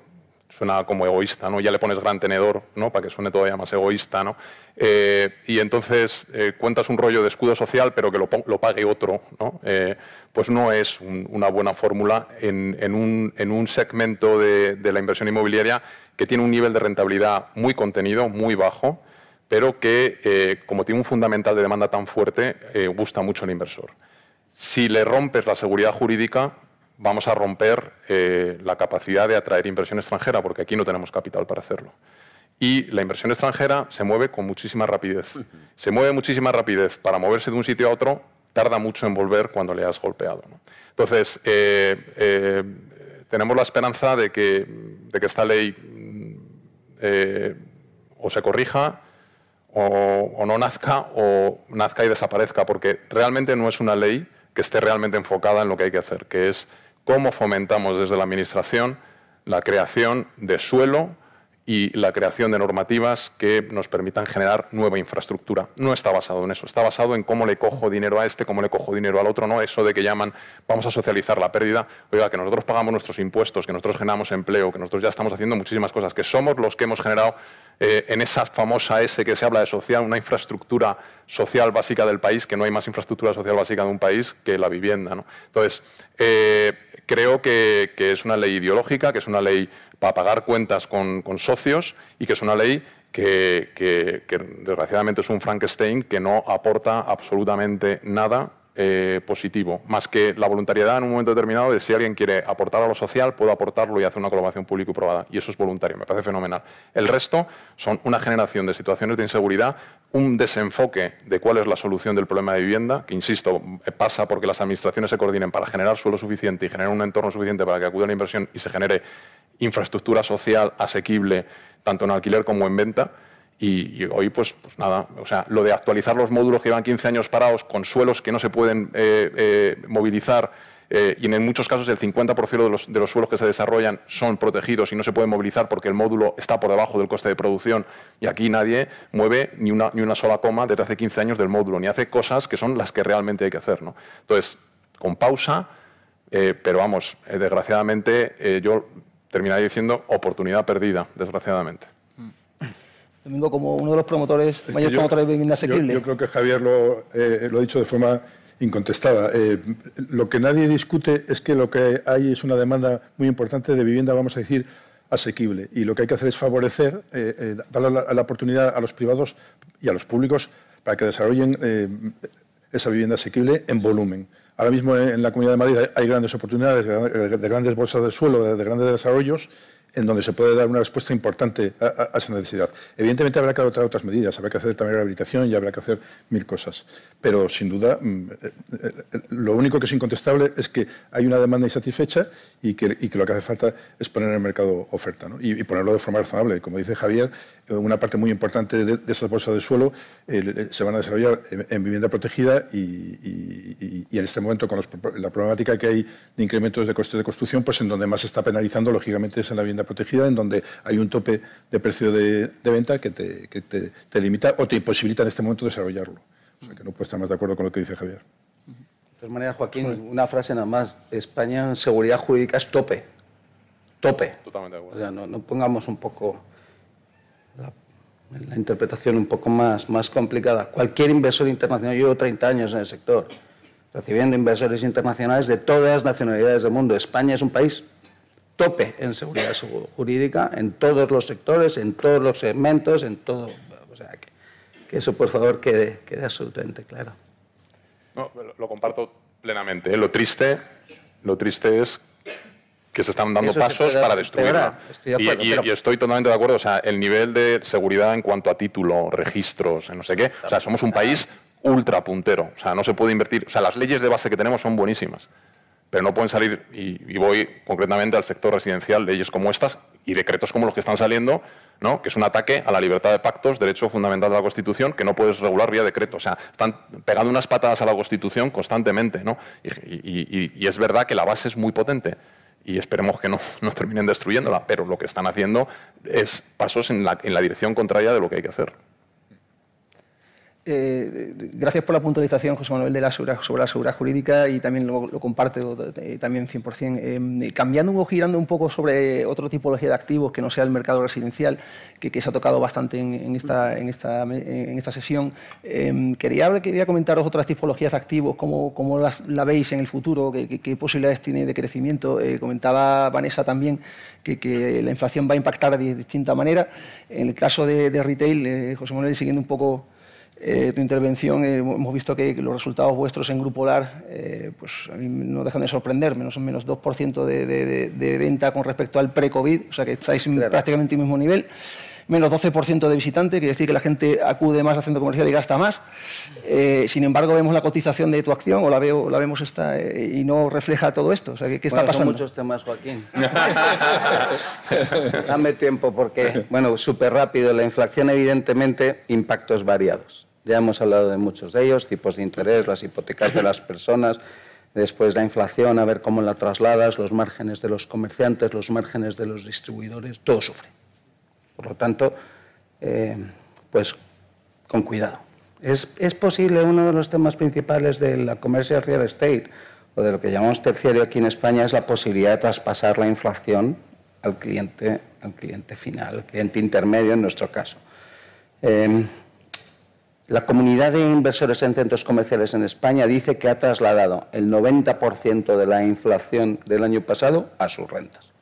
suena como egoísta, ¿no? Ya le pones gran tenedor, ¿no?, para que suene todavía más egoísta, ¿no? Eh, y entonces eh, cuentas un rollo de escudo social, pero que lo, lo pague otro, ¿no? Eh, pues no es un, una buena fórmula en, en, un, en un segmento de, de la inversión inmobiliaria que tiene un nivel de rentabilidad muy contenido, muy bajo, pero que, eh, como tiene un fundamental de demanda tan fuerte, eh, gusta mucho al inversor. Si le rompes la seguridad jurídica, vamos a romper eh, la capacidad de atraer inversión extranjera, porque aquí no tenemos capital para hacerlo. Y la inversión extranjera se mueve con muchísima rapidez. Se mueve muchísima rapidez. Para moverse de un sitio a otro, tarda mucho en volver cuando le has golpeado, ¿no? Entonces, eh, eh, tenemos la esperanza de que, de que esta ley eh, o se corrija, o, o no nazca, o nazca y desaparezca, porque realmente no es una ley que esté realmente enfocada en lo que hay que hacer, que es cómo fomentamos desde la Administración la creación de suelo y la creación de normativas que nos permitan generar nueva infraestructura. No está basado en eso, está basado en cómo le cojo dinero a este, cómo le cojo dinero al otro, ¿no? Eso de que llaman, vamos a socializar la pérdida. Oiga, que nosotros pagamos nuestros impuestos, que nosotros generamos empleo, que nosotros ya estamos haciendo muchísimas cosas, que somos los que hemos generado eh, en esa famosa S que se habla de social, una infraestructura social básica del país, que no hay más infraestructura social básica de un país que la vivienda, ¿no? Entonces, eh, creo que, que es una ley ideológica, que es una ley para pagar cuentas con, con socios y que es una ley que, que, que desgraciadamente es un Frankenstein que no aporta absolutamente nada eh, positivo, más que la voluntariedad en un momento determinado de si alguien quiere aportar a lo social, puedo aportarlo y hacer una colaboración pública y privada, y eso es voluntario, me parece fenomenal. El resto son una generación de situaciones de inseguridad, un desenfoque de cuál es la solución del problema de vivienda, que insisto, pasa porque las administraciones se coordinen para generar suelo suficiente y generar un entorno suficiente para que acuda la inversión y se genere infraestructura social asequible, tanto en alquiler como en venta. Y, y hoy, pues, pues nada, o sea, lo de actualizar los módulos que llevan quince años parados con suelos que no se pueden eh, eh, movilizar eh, y en muchos casos el cincuenta por ciento de los, de los suelos que se desarrollan son protegidos y no se pueden movilizar porque el módulo está por debajo del coste de producción y aquí nadie mueve ni una, ni una sola coma desde hace quince años del módulo, ni hace cosas que son las que realmente hay que hacer, ¿no? Entonces, con pausa, eh, pero vamos, eh, desgraciadamente eh, yo... terminaría diciendo oportunidad perdida, desgraciadamente. Domingo, como uno de los promotores, es mayores yo, promotores de vivienda asequible. Yo, yo creo que Javier lo, eh, lo ha dicho de forma incontestada. Eh, lo que nadie discute es que lo que hay es una demanda muy importante de vivienda, vamos a decir, asequible. Y lo que hay que hacer es favorecer, eh, eh, darle la, la oportunidad a los privados y a los públicos para que desarrollen eh, esa vivienda asequible en volumen. Ahora mismo en la Comunidad de Madrid hay grandes oportunidades, de grandes bolsas de suelo, de grandes desarrollos en donde se puede dar una respuesta importante a, a, a esa necesidad. Evidentemente habrá que adoptar otras medidas, habrá que hacer también rehabilitación y habrá que hacer mil cosas. Pero, sin duda, lo único que es incontestable es que hay una demanda insatisfecha y que, y que lo que hace falta es poner en el mercado oferta, ¿no? y, y ponerlo de forma razonable. Como dice Javier, una parte muy importante de, de esas bolsas de suelo eh, se van a desarrollar en, en vivienda protegida y, y, y, y en este momento con los, la problemática que hay de incrementos de costes de construcción, pues en donde más se está penalizando, lógicamente, es en la vivienda protegida, en donde hay un tope de precio de, de venta que, te, que te, te limita o te imposibilita en este momento desarrollarlo. O sea, que no puedo estar más de acuerdo con lo que dice Javier. De todas maneras, Joaquín, bueno. una frase nada más. España en seguridad jurídica es tope. Tope. Totalmente de acuerdo. O sea, no, no pongamos un poco la, la interpretación un poco más, más complicada. Cualquier inversor internacional, yo llevo treinta años en el sector, recibiendo inversores internacionales de todas las nacionalidades del mundo. España es un país tope en seguridad jurídica, en todos los sectores, en todos los segmentos, en todo. O sea, que, que eso, por favor, quede, quede absolutamente claro. No, lo, lo comparto plenamente, ¿eh? Lo triste, lo triste es que se están dando pasos para destruirla. Estoy de acuerdo, y, y, pero... y estoy totalmente de acuerdo. O sea, el nivel de seguridad en cuanto a título, registros, no sé qué. O sea, somos un país ultra puntero. O sea, no se puede invertir. O sea, las leyes de base que tenemos son buenísimas, pero no pueden salir, y, y voy concretamente al sector residencial, leyes como estas y decretos como los que están saliendo, ¿no? Que es un ataque a la libertad de pactos, derecho fundamental de la Constitución, que no puedes regular vía decreto. O sea, están pegando unas patadas a la Constitución constantemente, ¿no? Y, y, y, y es verdad que la base es muy potente y esperemos que no, no terminen destruyéndola, pero lo que están haciendo es pasos en la, en la dirección contraria de lo que hay que hacer. Eh, gracias por la puntualización, José Manuel, de la seguridad, sobre la seguridad jurídica, y también lo, lo comparto eh, también cien por cien. Eh, cambiando o girando un poco sobre otro tipología de activos que no sea el mercado residencial, que, que se ha tocado bastante en, en, esta, en, esta, en esta sesión, eh, quería, quería comentaros otras tipologías de activos, cómo, cómo las, la veis en el futuro, qué, qué, qué posibilidades tiene de crecimiento. Eh, comentaba Vanessa también que, que la inflación va a impactar de distinta manera. En el caso de, de retail, eh, José Manuel, siguiendo un poco... Eh, tu intervención, eh, hemos visto que los resultados vuestros en Grupo LAR eh, pues, a mí no dejan de sorprender, menos o menos dos por ciento de, de, de venta con respecto al pre-COVID, o sea que estáis en, claro, prácticamente el mismo nivel, menos doce por ciento de visitantes, quiere decir que la gente acude más al centro comercial y gasta más. Eh, sin embargo, vemos la cotización de tu acción, o la, veo, la vemos esta, eh, y no refleja todo esto. O sea, ¿qué, qué está bueno, pasando? Son muchos temas, Joaquín. Dame tiempo porque, bueno, súper rápido, la inflación evidentemente impactos variados. Ya hemos hablado de muchos de ellos, tipos de interés, las hipotecas de las personas, después la inflación, a ver cómo la trasladas, los márgenes de los comerciantes, los márgenes de los distribuidores, todo sufre. Por lo tanto, eh, pues con cuidado. ¿Es, es posible uno de los temas principales de la commercial real estate, o de lo que llamamos terciario aquí en España, es la posibilidad de traspasar la inflación al cliente, al cliente final, al cliente intermedio en nuestro caso. Eh, La comunidad de inversores en centros comerciales en España dice que ha trasladado el noventa por ciento de la inflación del año pasado a sus rentas.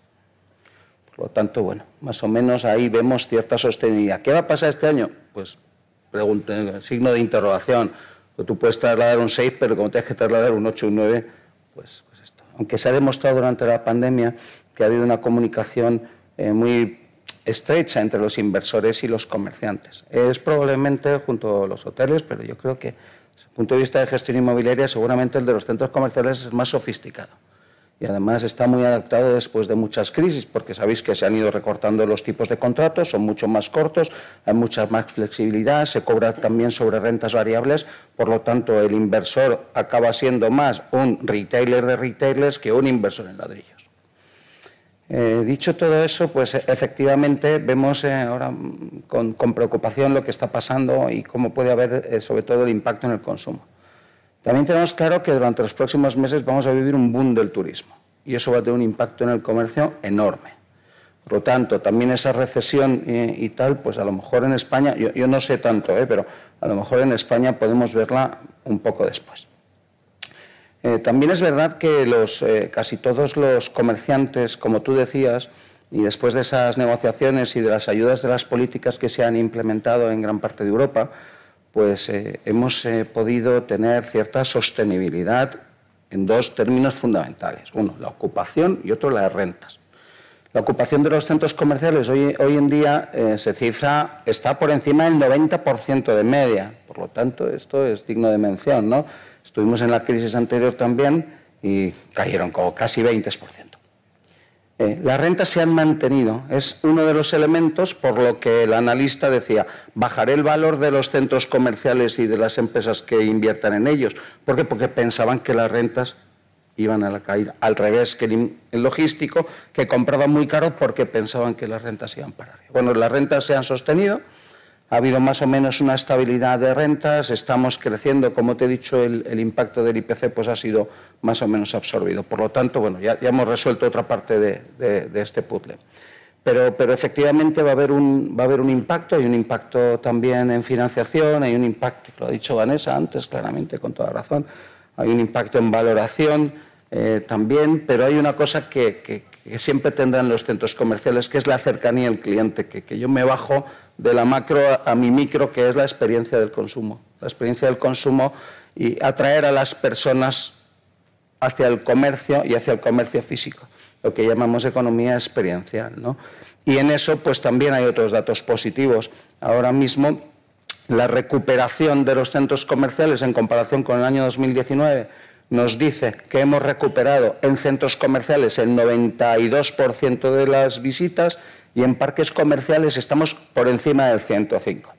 Por lo tanto, bueno, más o menos ahí vemos cierta sostenibilidad. ¿Qué va a pasar este año? Pues, pregunto, signo de interrogación. Tú puedes trasladar un seis, pero como tienes que trasladar un ocho, un nueve, pues, pues esto. Aunque se ha demostrado durante la pandemia que ha habido una comunicación eh, muy... estrecha entre los inversores y los comerciantes. Es probablemente junto a los hoteles, pero yo creo que desde el punto de vista de gestión inmobiliaria seguramente el de los centros comerciales es más sofisticado y además está muy adaptado después de muchas crisis, porque sabéis que se han ido recortando los tipos de contratos, son mucho más cortos, hay mucha más flexibilidad, se cobra también sobre rentas variables, por lo tanto el inversor acaba siendo más un retailer de retailers que un inversor en ladrillos. Eh, dicho todo eso, pues efectivamente vemos eh, ahora con, con preocupación lo que está pasando y cómo puede haber eh, sobre todo el impacto en el consumo. También tenemos claro que durante los próximos meses vamos a vivir un boom del turismo y eso va a tener un impacto en el comercio enorme. Por lo tanto, también esa recesión eh, y tal, pues a lo mejor en España, yo, yo no sé tanto, eh, pero a lo mejor en España podemos verla un poco después. Eh, también es verdad que los, eh, casi todos los comerciantes, como tú decías, y después de esas negociaciones y de las ayudas de las políticas que se han implementado en gran parte de Europa, pues eh, hemos eh, podido tener cierta sostenibilidad en dos términos fundamentales. Uno, la ocupación y otro, las rentas. La ocupación de los centros comerciales hoy, hoy en día eh, se cifra, está por encima del noventa por ciento de media. Por lo tanto, esto es digno de mención, ¿no? Estuvimos en la crisis anterior también y cayeron como casi veinte por ciento. Eh, las rentas se han mantenido. Es uno de los elementos por lo que el analista decía, bajaré el valor de los centros comerciales y de las empresas que inviertan en ellos. ¿Por qué? Porque pensaban que las rentas iban a la caída, al revés que el logístico, que compraba muy caro porque pensaban que las rentas iban para arriba. Bueno, las rentas se han sostenido, ha habido más o menos una estabilidad de rentas, estamos creciendo, como te he dicho, el, el impacto del I P C pues ha sido más o menos absorbido. Por lo tanto, bueno, ya, ya hemos resuelto otra parte de, de, de este puzzle. Pero, pero efectivamente va a haber un, va a haber un impacto, hay un impacto también en financiación, hay un impacto, lo ha dicho Vanessa antes claramente, con toda razón, hay un impacto en valoración eh, también, pero hay una cosa que, que, que siempre tendrán los centros comerciales, que es la cercanía al cliente, que, que yo me bajo de la macro a, a mi micro, que es la experiencia del consumo. La experiencia del consumo y atraer a las personas hacia el comercio y hacia el comercio físico, lo que llamamos economía experiencial, ¿no? Y en eso pues también hay otros datos positivos. Ahora mismo, la recuperación de los centros comerciales en comparación con el año dos mil diecinueve nos dice que hemos recuperado en centros comerciales el noventa y dos por ciento de las visitas y en parques comerciales estamos por encima del ciento cinco por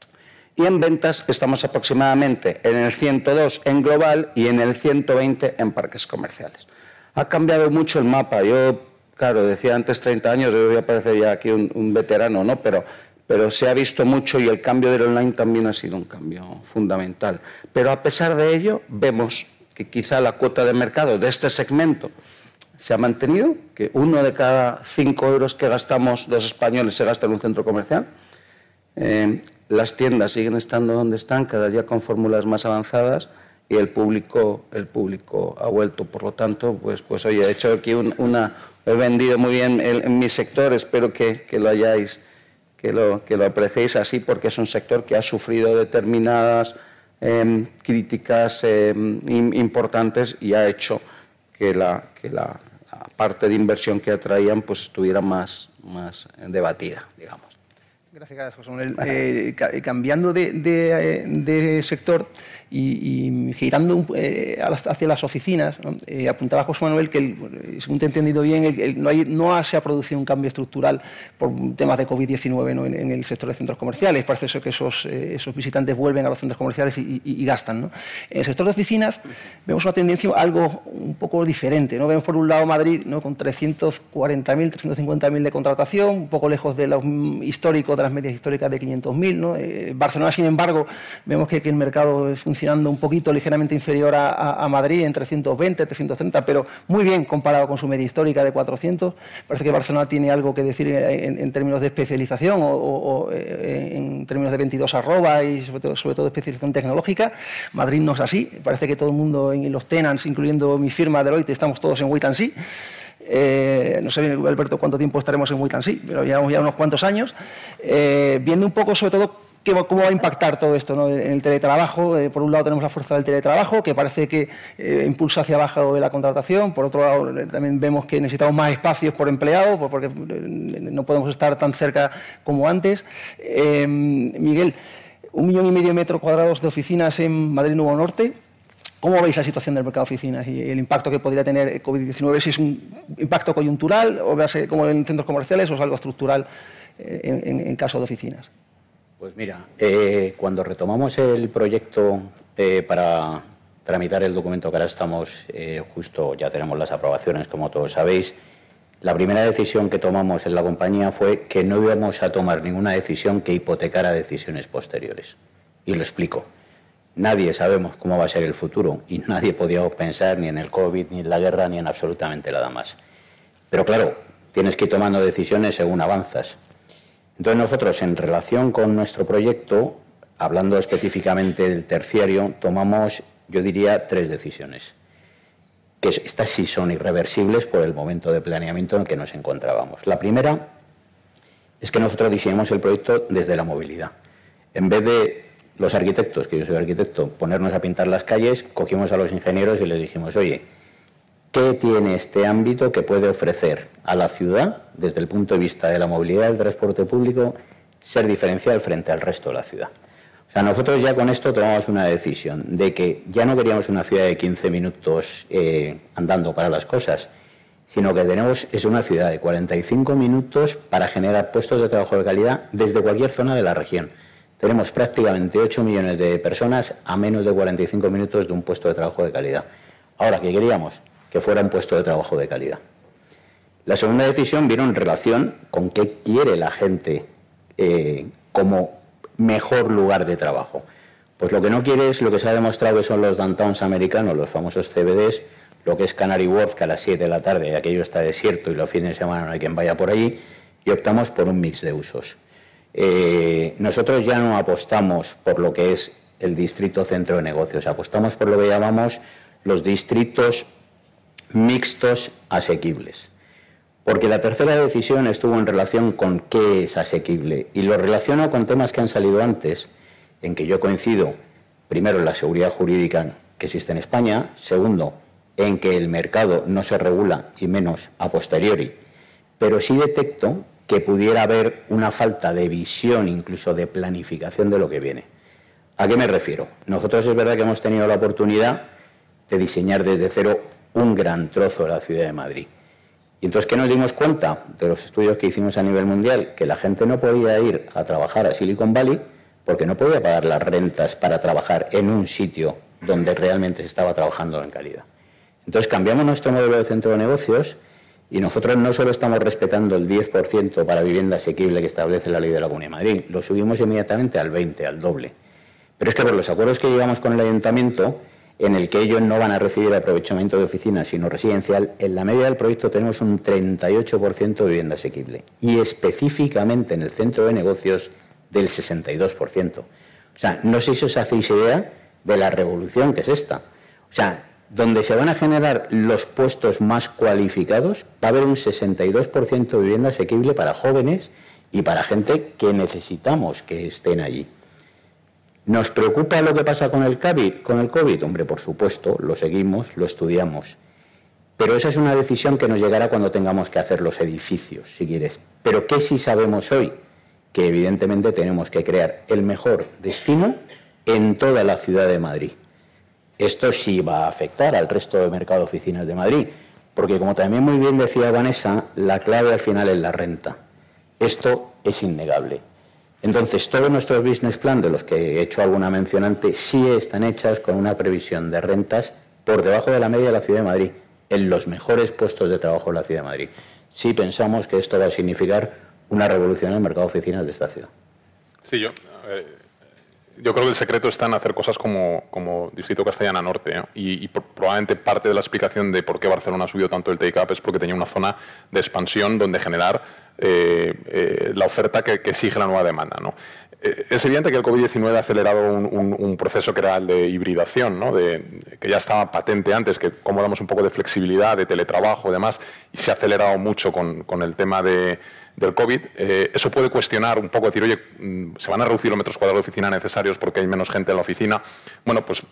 ciento. Y en ventas estamos aproximadamente en el ciento dos por ciento en global y en el ciento veinte por ciento en parques comerciales. Ha cambiado mucho el mapa. Yo, claro, decía antes treinta años, yo voy a parecer ya aquí un, un veterano, ¿no? Pero... pero se ha visto mucho y el cambio del online también ha sido un cambio fundamental. Pero a pesar de ello, vemos que quizá la cuota de mercado de este segmento se ha mantenido, que uno de cada cinco euros que gastamos los españoles se gasta en un centro comercial. Eh, las tiendas siguen estando donde están, cada día con fórmulas más avanzadas, y el público, el público ha vuelto. Por lo tanto, pues, pues oye, he hecho aquí un, una... he vendido muy bien el, en mi sector, espero que, que lo hayáis... Que lo, que lo apreciéis así, porque es un sector que ha sufrido determinadas eh, críticas eh, importantes y ha hecho que la, que la, la parte de inversión que atraían pues, estuviera más, más debatida, digamos. Gracias, José Manuel. Eh, cambiando de, de, de sector y, y girando un, eh, hacia las oficinas, ¿no? eh, apuntaba José Manuel que, el, según te he entendido bien, el, el, no, hay, no se ha producido un cambio estructural por temas de COVID diecinueve, ¿no? en, en el sector de centros comerciales. Parece eso que esos, eh, esos visitantes vuelven a los centros comerciales y, y, y gastan, ¿no? En el sector de oficinas vemos una tendencia algo un poco diferente, ¿no? Vemos por un lado Madrid, ¿no? con trescientos cuarenta mil, trescientos cincuenta mil de contratación, un poco lejos de los históricos de las medias históricas de quinientos mil, ¿no? eh, Barcelona, sin embargo, vemos que, que el mercado es funcionando un poquito ligeramente inferior a, a, a Madrid, en trescientos veinte, trescientos treinta, pero muy bien comparado con su media histórica de cuatrocientos. Parece que Barcelona tiene algo que decir en, en términos de especialización o, o, o en términos de veintidós arroba y sobre todo, sobre todo especialización tecnológica. Madrid no es así, parece que todo el mundo en los tenants, incluyendo mi firma Deloitte, estamos todos en wait and see. Eh, no sé, Alberto, cuánto tiempo estaremos en wait and see, pero llevamos ya unos cuantos años. Eh, viendo un poco, sobre todo, ¿cómo va a impactar todo esto, ¿no? en el teletrabajo? Eh, por un lado tenemos la fuerza del teletrabajo, que parece que eh, impulsa hacia abajo la contratación. Por otro lado, también vemos que necesitamos más espacios por empleado, porque no podemos estar tan cerca como antes. Eh, Miguel, un millón y medio de metros cuadrados de oficinas en Madrid Nuevo Norte. ¿Cómo veis la situación del mercado de oficinas y el impacto que podría tener COVID diecinueve? ¿Si es un impacto coyuntural, o como en centros comerciales, o es algo estructural en, en, en caso de oficinas? Pues mira, eh, cuando retomamos el proyecto eh, para tramitar el documento que ahora estamos, eh, justo ya tenemos las aprobaciones, como todos sabéis, la primera decisión que tomamos en la compañía fue que no íbamos a tomar ninguna decisión que hipotecara decisiones posteriores. Y lo explico. Nadie sabemos cómo va a ser el futuro y nadie podía pensar ni en el COVID, ni en la guerra, ni en absolutamente nada más. Pero claro, tienes que ir tomando decisiones según avanzas. Entonces nosotros, en relación con nuestro proyecto, hablando específicamente del terciario, tomamos, yo diría, tres decisiones, que estas sí son irreversibles por el momento de planeamiento en el que nos encontrábamos. La primera es que nosotros diseñamos el proyecto desde la movilidad. En vez de los arquitectos, que yo soy arquitecto, ponernos a pintar las calles, cogimos a los ingenieros y les dijimos, oye, ¿Qué tiene este ámbito que puede ofrecer a la ciudad, desde el punto de vista de la movilidad del transporte público, ser diferencial frente al resto de la ciudad? O sea, nosotros ya con esto tomamos una decisión de que ya no queríamos una ciudad de quince minutos eh, andando para las cosas, sino que tenemos es una ciudad de cuarenta y cinco minutos para generar puestos de trabajo de calidad desde cualquier zona de la región. Tenemos prácticamente ocho millones de personas a menos de cuarenta y cinco minutos de un puesto de trabajo de calidad. Ahora, ¿qué queríamos? Que fuera un puesto de trabajo de calidad. La segunda decisión vino en relación con qué quiere la gente eh, como mejor lugar de trabajo. Pues lo que no quiere es lo que se ha demostrado que son los downtowns americanos, los famosos C B Ds, lo que es Canary Wharf, que a las siete de la tarde aquello está desierto y los fines de semana no hay quien vaya por allí, y optamos por un mix de usos. Eh, nosotros ya no apostamos por lo que es el distrito centro de negocios, apostamos por lo que llamamos los distritos mixtos asequibles. Porque la tercera decisión estuvo en relación con qué es asequible, y lo relaciono con temas que han salido antes, en que yo coincido, primero, en la seguridad jurídica que existe en España, segundo, en que el mercado no se regula, y menos a posteriori, pero sí detecto que pudiera haber una falta de visión, incluso de planificación de lo que viene. ¿A qué me refiero? Nosotros es verdad que hemos tenido la oportunidad de diseñar desde cero un gran trozo de la ciudad de Madrid. Y entonces, ¿qué nos dimos cuenta de los estudios que hicimos a nivel mundial? Que la gente no podía ir a trabajar a Silicon Valley porque no podía pagar las rentas para trabajar en un sitio donde realmente se estaba trabajando en calidad. Entonces, cambiamos nuestro modelo de centro de negocios. Y nosotros no solo estamos respetando el diez por ciento para vivienda asequible que establece la Ley de la Comunidad de Madrid, lo subimos inmediatamente al veinte por ciento, al doble. Pero es que por los acuerdos que llevamos con el ayuntamiento, en el que ellos no van a recibir aprovechamiento de oficinas, sino residencial, en la media del proyecto tenemos un treinta y ocho por ciento de vivienda asequible. Y específicamente en el centro de negocios del sesenta y dos por ciento. O sea, no sé si os hacéis idea de la revolución que es esta. O sea, donde se van a generar los puestos más cualificados, va a haber un sesenta y dos por ciento de vivienda asequible para jóvenes y para gente que necesitamos que estén allí. ¿Nos preocupa lo que pasa con el COVID? Con el COVID, hombre, por supuesto, lo seguimos, lo estudiamos. Pero esa es una decisión que nos llegará cuando tengamos que hacer los edificios, si quieres. Pero ¿qué sí sabemos hoy? Que evidentemente tenemos que crear el mejor destino en toda la ciudad de Madrid. Esto sí va a afectar al resto del mercado de oficinas de Madrid, porque, como también muy bien decía Vanessa, la clave al final es la renta. Esto es innegable. Entonces, todos nuestros business plan, de los que he hecho alguna mención antes, sí están hechas con una previsión de rentas por debajo de la media de la Ciudad de Madrid, en los mejores puestos de trabajo de la Ciudad de Madrid. Sí pensamos que esto va a significar una revolución en el mercado de oficinas de esta ciudad. Sí, yo... Eh... Yo creo que el secreto está en hacer cosas como, como Distrito Castellana Norte, ¿no? Y, y por, probablemente parte de la explicación de por qué Barcelona ha subido tanto el take-up es porque tenía una zona de expansión donde generar eh, eh, la oferta que, que exige la nueva demanda, ¿no? Eh, es evidente que el COVID diecinueve ha acelerado un, un, un proceso que era el de hibridación, ¿no? de, que ya estaba patente antes, que cómo damos un poco de flexibilidad, de teletrabajo y demás, y se ha acelerado mucho con, con el tema de... del COVID, eh, eso puede cuestionar un poco, decir, oye, ¿se van a reducir los metros cuadrados de oficina necesarios porque hay menos gente en la oficina? Bueno, pues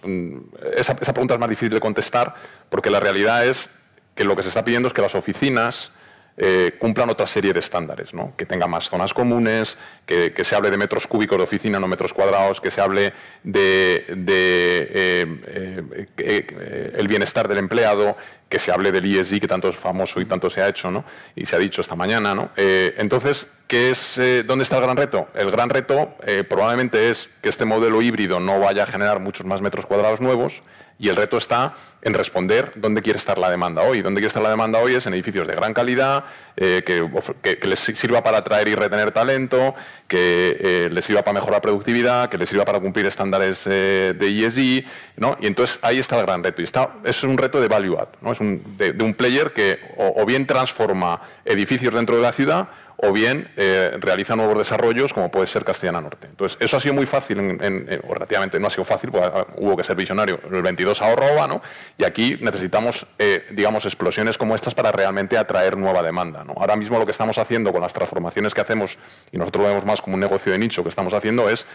esa, esa pregunta es más difícil de contestar, porque la realidad es que lo que se está pidiendo es que las oficinas eh, cumplan otra serie de estándares, ¿no? Que tengan más zonas comunes, que, que se hable de metros cúbicos de oficina, no metros cuadrados, que se hable de, de eh, eh, eh, el bienestar del empleado, que se hable del E S G, que tanto es famoso y tanto se ha hecho, ¿no? Y se ha dicho esta mañana, ¿no? Eh, entonces, ¿qué es, eh, ¿dónde está el gran reto? El gran reto eh, probablemente es que este modelo híbrido no vaya a generar muchos más metros cuadrados nuevos, y el reto está en responder dónde quiere estar la demanda hoy. Dónde quiere estar la demanda hoy es en edificios de gran calidad, eh, que, que, que les sirva para atraer y retener talento, que eh, les sirva para mejorar productividad, que les sirva para cumplir estándares eh, de E S G, ¿no? Y entonces ahí está el gran reto. Y está, es un reto de value add, ¿no? Es un, de, de un player que o, o bien transforma edificios dentro de la ciudad, o bien eh, realiza nuevos desarrollos, como puede ser Castellana Norte. Entonces, eso ha sido muy fácil, en, en, o relativamente no ha sido fácil, porque hubo que ser visionario. El veintidós ahorro urbano, y aquí necesitamos, eh, digamos, explosiones como estas para realmente atraer nueva demanda, ¿no? Ahora mismo lo que estamos haciendo con las transformaciones que hacemos, y nosotros lo vemos más como un negocio de nicho, que estamos haciendo es...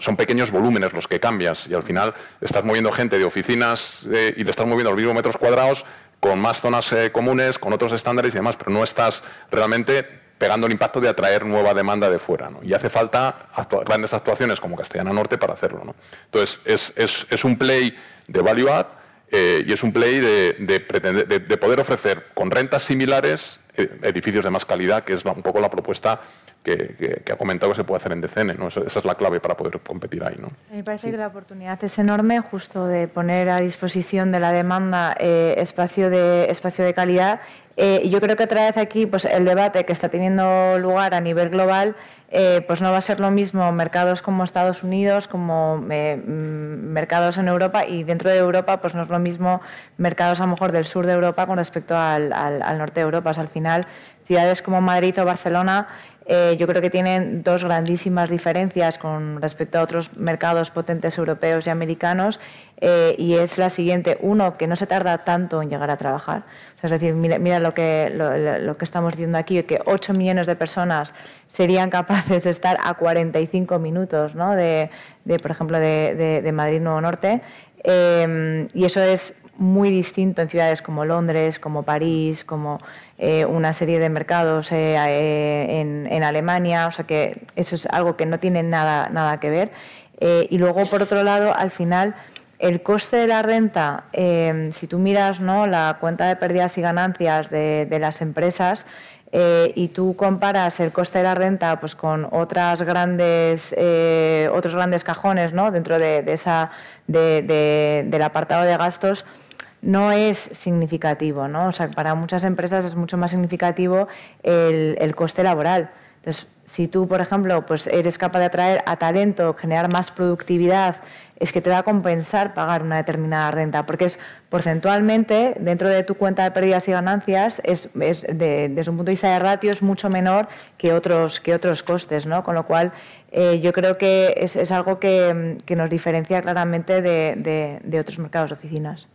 Son pequeños volúmenes los que cambias, y al final estás moviendo gente de oficinas eh, y le estás moviendo los mismos metros cuadrados con más zonas eh, comunes, con otros estándares y demás, pero no estás realmente pegando el impacto de atraer nueva demanda de fuera, ¿no? Y hace falta actua- grandes actuaciones como Castellana Norte para hacerlo, ¿no? Entonces, es, es, es un play de value add eh, y es un play de, de, pretender, de, de poder ofrecer con rentas similares eh, edificios de más calidad, que es la, un poco la propuesta que, que, que ha comentado que se puede hacer en D C N, ¿no? Eso, esa es la clave para poder competir ahí, ¿no? Me parece sí. que la oportunidad es enorme, justo de poner a disposición de la demanda eh, espacio, de, espacio de calidad. Eh, yo creo que otra vez aquí pues, el debate que está teniendo lugar a nivel global eh, pues no va a ser lo mismo mercados como Estados Unidos, como eh, mercados en Europa, y dentro de Europa pues no es lo mismo mercados a lo mejor del sur de Europa con respecto al, al, al norte de Europa. O sea, al final, ciudades como Madrid o Barcelona eh, yo creo que tienen dos grandísimas diferencias con respecto a otros mercados potentes europeos y americanos eh, y es la siguiente. Uno, que no se tarda tanto en llegar a trabajar. O sea, es decir, mira, mira lo que, lo, lo que estamos diciendo aquí, que ocho millones de personas serían capaces de estar a cuarenta y cinco minutos, ¿no? de, de, por ejemplo, de, de, de Madrid Nuevo Norte. Eh, y eso es muy distinto en ciudades como Londres, como París, como eh, una serie de mercados eh, eh, en, en Alemania. O sea que eso es algo que no tiene nada, nada que ver. Eh, y luego, por otro lado, al final, el coste de la renta, eh, si tú miras, ¿no?, la cuenta de pérdidas y ganancias de, de las empresas eh, y tú comparas el coste de la renta pues, con otras grandes, eh, otros grandes cajones, ¿no?, dentro de, de esa, de, de, del apartado de gastos, no es significativo, ¿no? O sea, para muchas empresas es mucho más significativo el, el coste laboral. Entonces, si tú, por ejemplo, pues eres capaz de atraer a talento, generar más productividad, es que te va a compensar pagar una determinada renta, porque es porcentualmente, dentro de tu cuenta de pérdidas y ganancias, es, es de, desde un punto de vista de ratio, es mucho menor que otros, que otros costes, ¿no? Con lo cual, eh, yo creo que es, es algo que, que nos diferencia claramente de, de, de otros mercados de oficinas.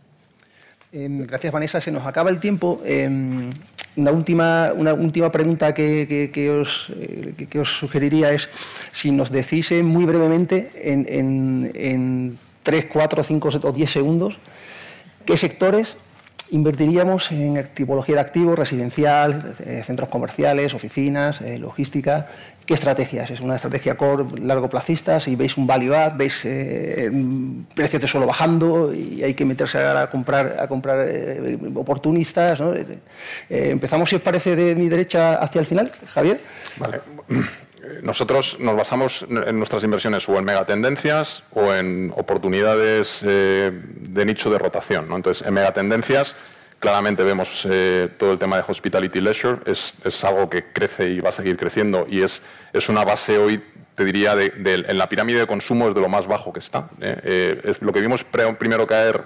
Eh, gracias, Vanessa. Se nos acaba el tiempo. Eh, una, última, una última pregunta que, que, que, os, eh, que, que os sugeriría es si nos decís eh, muy brevemente, en, en, en tres, cuatro, cinco o diez segundos, qué sectores invertiríamos en tipología de activo, residencial, eh, centros comerciales, oficinas, eh, logística. ¿Qué estrategias? ¿Es una estrategia core largo plazista? Si veis un value add, veis eh, precios de suelo bajando y hay que meterse a comprar, a comprar eh, oportunistas, ¿no? Eh, empezamos, si os parece, de mi derecha hacia el final, Javier. Vale. Nosotros nos basamos en nuestras inversiones o en megatendencias o en oportunidades eh, de nicho de rotación, ¿no? Entonces, en megatendencias, claramente vemos eh, todo el tema de hospitality leisure, es, es algo que crece y va a seguir creciendo y es, es una base hoy, te diría, de, de, en la pirámide de consumo es de lo más bajo que está. Eh, eh, es lo que vimos pre, primero caer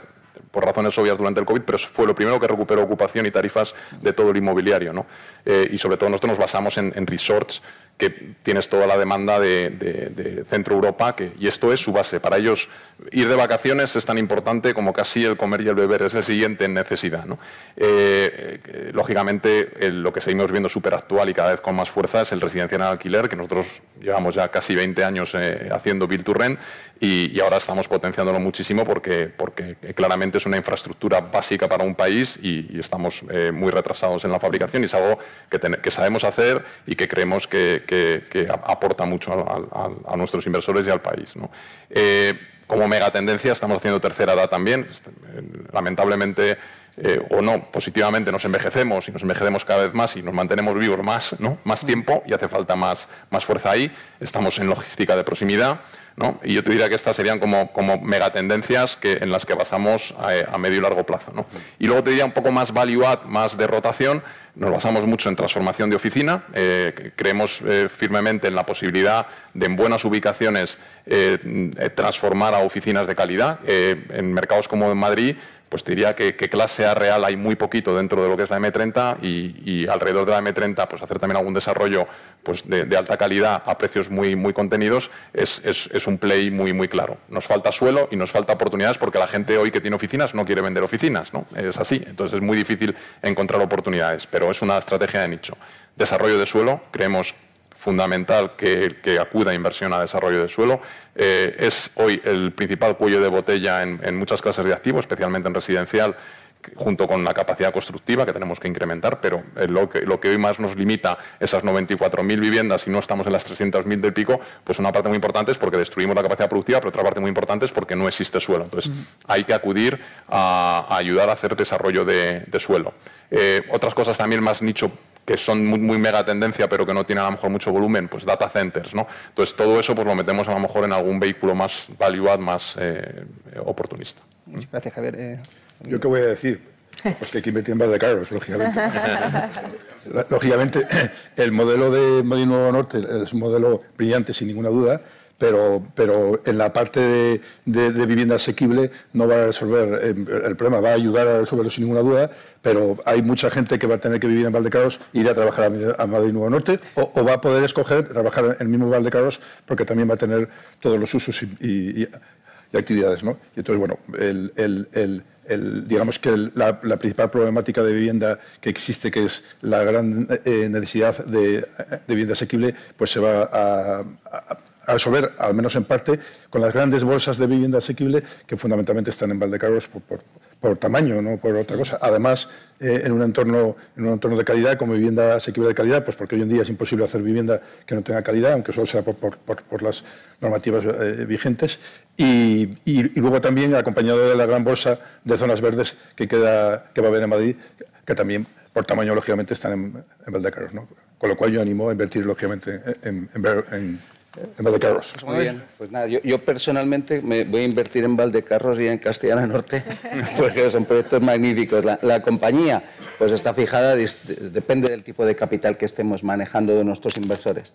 por razones obvias durante el COVID, pero fue lo primero que recuperó ocupación y tarifas de todo el inmobiliario, ¿no? Eh, y sobre todo nosotros nos basamos en, en resorts, que tienes toda la demanda de, de, de Centro Europa, que, y esto es su base. Para ellos, ir de vacaciones es tan importante como casi el comer y el beber, es la siguiente necesidad, ¿no? Eh, eh, lógicamente, eh, lo que seguimos viendo súper actual y cada vez con más fuerza es el residencial en alquiler, que nosotros llevamos ya casi veinte años eh, haciendo Build to Rent y, y ahora estamos potenciándolo muchísimo porque, porque claramente es una infraestructura básica para un país y, y estamos eh, muy retrasados en la fabricación y es algo que, ten, que sabemos hacer y que creemos que Que, que aporta mucho a, a, a nuestros inversores y al país, ¿no? Eh, como megatendencia estamos haciendo tercera edad también. Lamentablemente, eh, o no, positivamente nos envejecemos y nos envejecemos cada vez más y nos mantenemos vivos más, ¿no? Más tiempo y hace falta más, más fuerza ahí. Estamos en logística de proximidad, ¿no? Y yo te diría que estas serían como, como megatendencias que, en las que basamos a, a medio y largo plazo, ¿no? Y luego te diría un poco más value add, más de rotación. Nos basamos mucho en transformación de oficina, eh, creemos eh, firmemente en la posibilidad de en buenas ubicaciones eh, transformar a oficinas de calidad. Eh, en mercados como en Madrid, pues te diría que, que clase A real hay muy poquito dentro de lo que es la eme treinta y, y alrededor de la eme treinta, pues hacer también algún desarrollo pues de, de alta calidad a precios muy, muy contenidos es, es, es un play muy, muy claro. Nos falta suelo y nos falta oportunidades porque la gente hoy que tiene oficinas no quiere vender oficinas, ¿no? Es así, entonces es muy difícil encontrar oportunidades, pero es una estrategia de nicho. Desarrollo de suelo, creemos fundamental que, que acuda inversión a desarrollo de suelo. Eh, es hoy el principal cuello de botella en, en muchas clases de activos, especialmente en residencial, junto con la capacidad constructiva que tenemos que incrementar, pero lo que, lo que hoy más nos limita esas noventa y cuatro mil viviendas y no estamos en las trescientas mil del pico, pues una parte muy importante es porque destruimos la capacidad productiva, pero otra parte muy importante es porque no existe suelo. Entonces, hay que acudir a, a ayudar a hacer desarrollo de, de suelo. Eh, otras cosas también más nicho, que son muy, muy mega tendencia, pero que no tienen a lo mejor mucho volumen, pues data centers, ¿no? Entonces, todo eso pues lo metemos a lo mejor en algún vehículo más value add, más eh, oportunista. Gracias, Javier. Eh, ¿Yo qué voy a decir? Pues que hay que invertir en Valdecarros, lógicamente. Lógicamente, el modelo de Madrid Nuevo Norte es un modelo brillante, sin ninguna duda, pero, pero en la parte de, de, de vivienda asequible no va a resolver el problema, va a ayudar a resolverlo sin ninguna duda, pero hay mucha gente que va a tener que vivir en Valdecarros e ir a trabajar a Madrid Nuevo Norte, o, o va a poder escoger trabajar en el mismo Valdecarros porque también va a tener todos los usos y, y, y, y actividades, ¿no? Y entonces, bueno, el... el, el El, digamos que el, la, la principal problemática de vivienda que existe, que es la gran eh, necesidad de, de vivienda asequible, pues se va a, a, a resolver, al menos en parte, con las grandes bolsas de vivienda asequible que fundamentalmente están en Valdecarros por, por, por tamaño, no por otra cosa. Además, eh, en un entorno, en un entorno de calidad, como vivienda asequible de calidad, pues porque hoy en día es imposible hacer vivienda que no tenga calidad, aunque solo sea por, por, por, por las normativas eh, vigentes. Y, y, y luego también acompañado de la gran bolsa de zonas verdes que, queda, que va a haber en Madrid, que también por tamaño lógicamente están en, en Valdecarros, ¿no? Con lo cual yo animo a invertir lógicamente en, en, en, en Valdecarros. Pues muy bien, pues nada, yo, yo personalmente me voy a invertir en Valdecarros y en Castellana Norte porque son proyectos magníficos. La, la compañía pues está fijada, depende del tipo de capital que estemos manejando de nuestros inversores.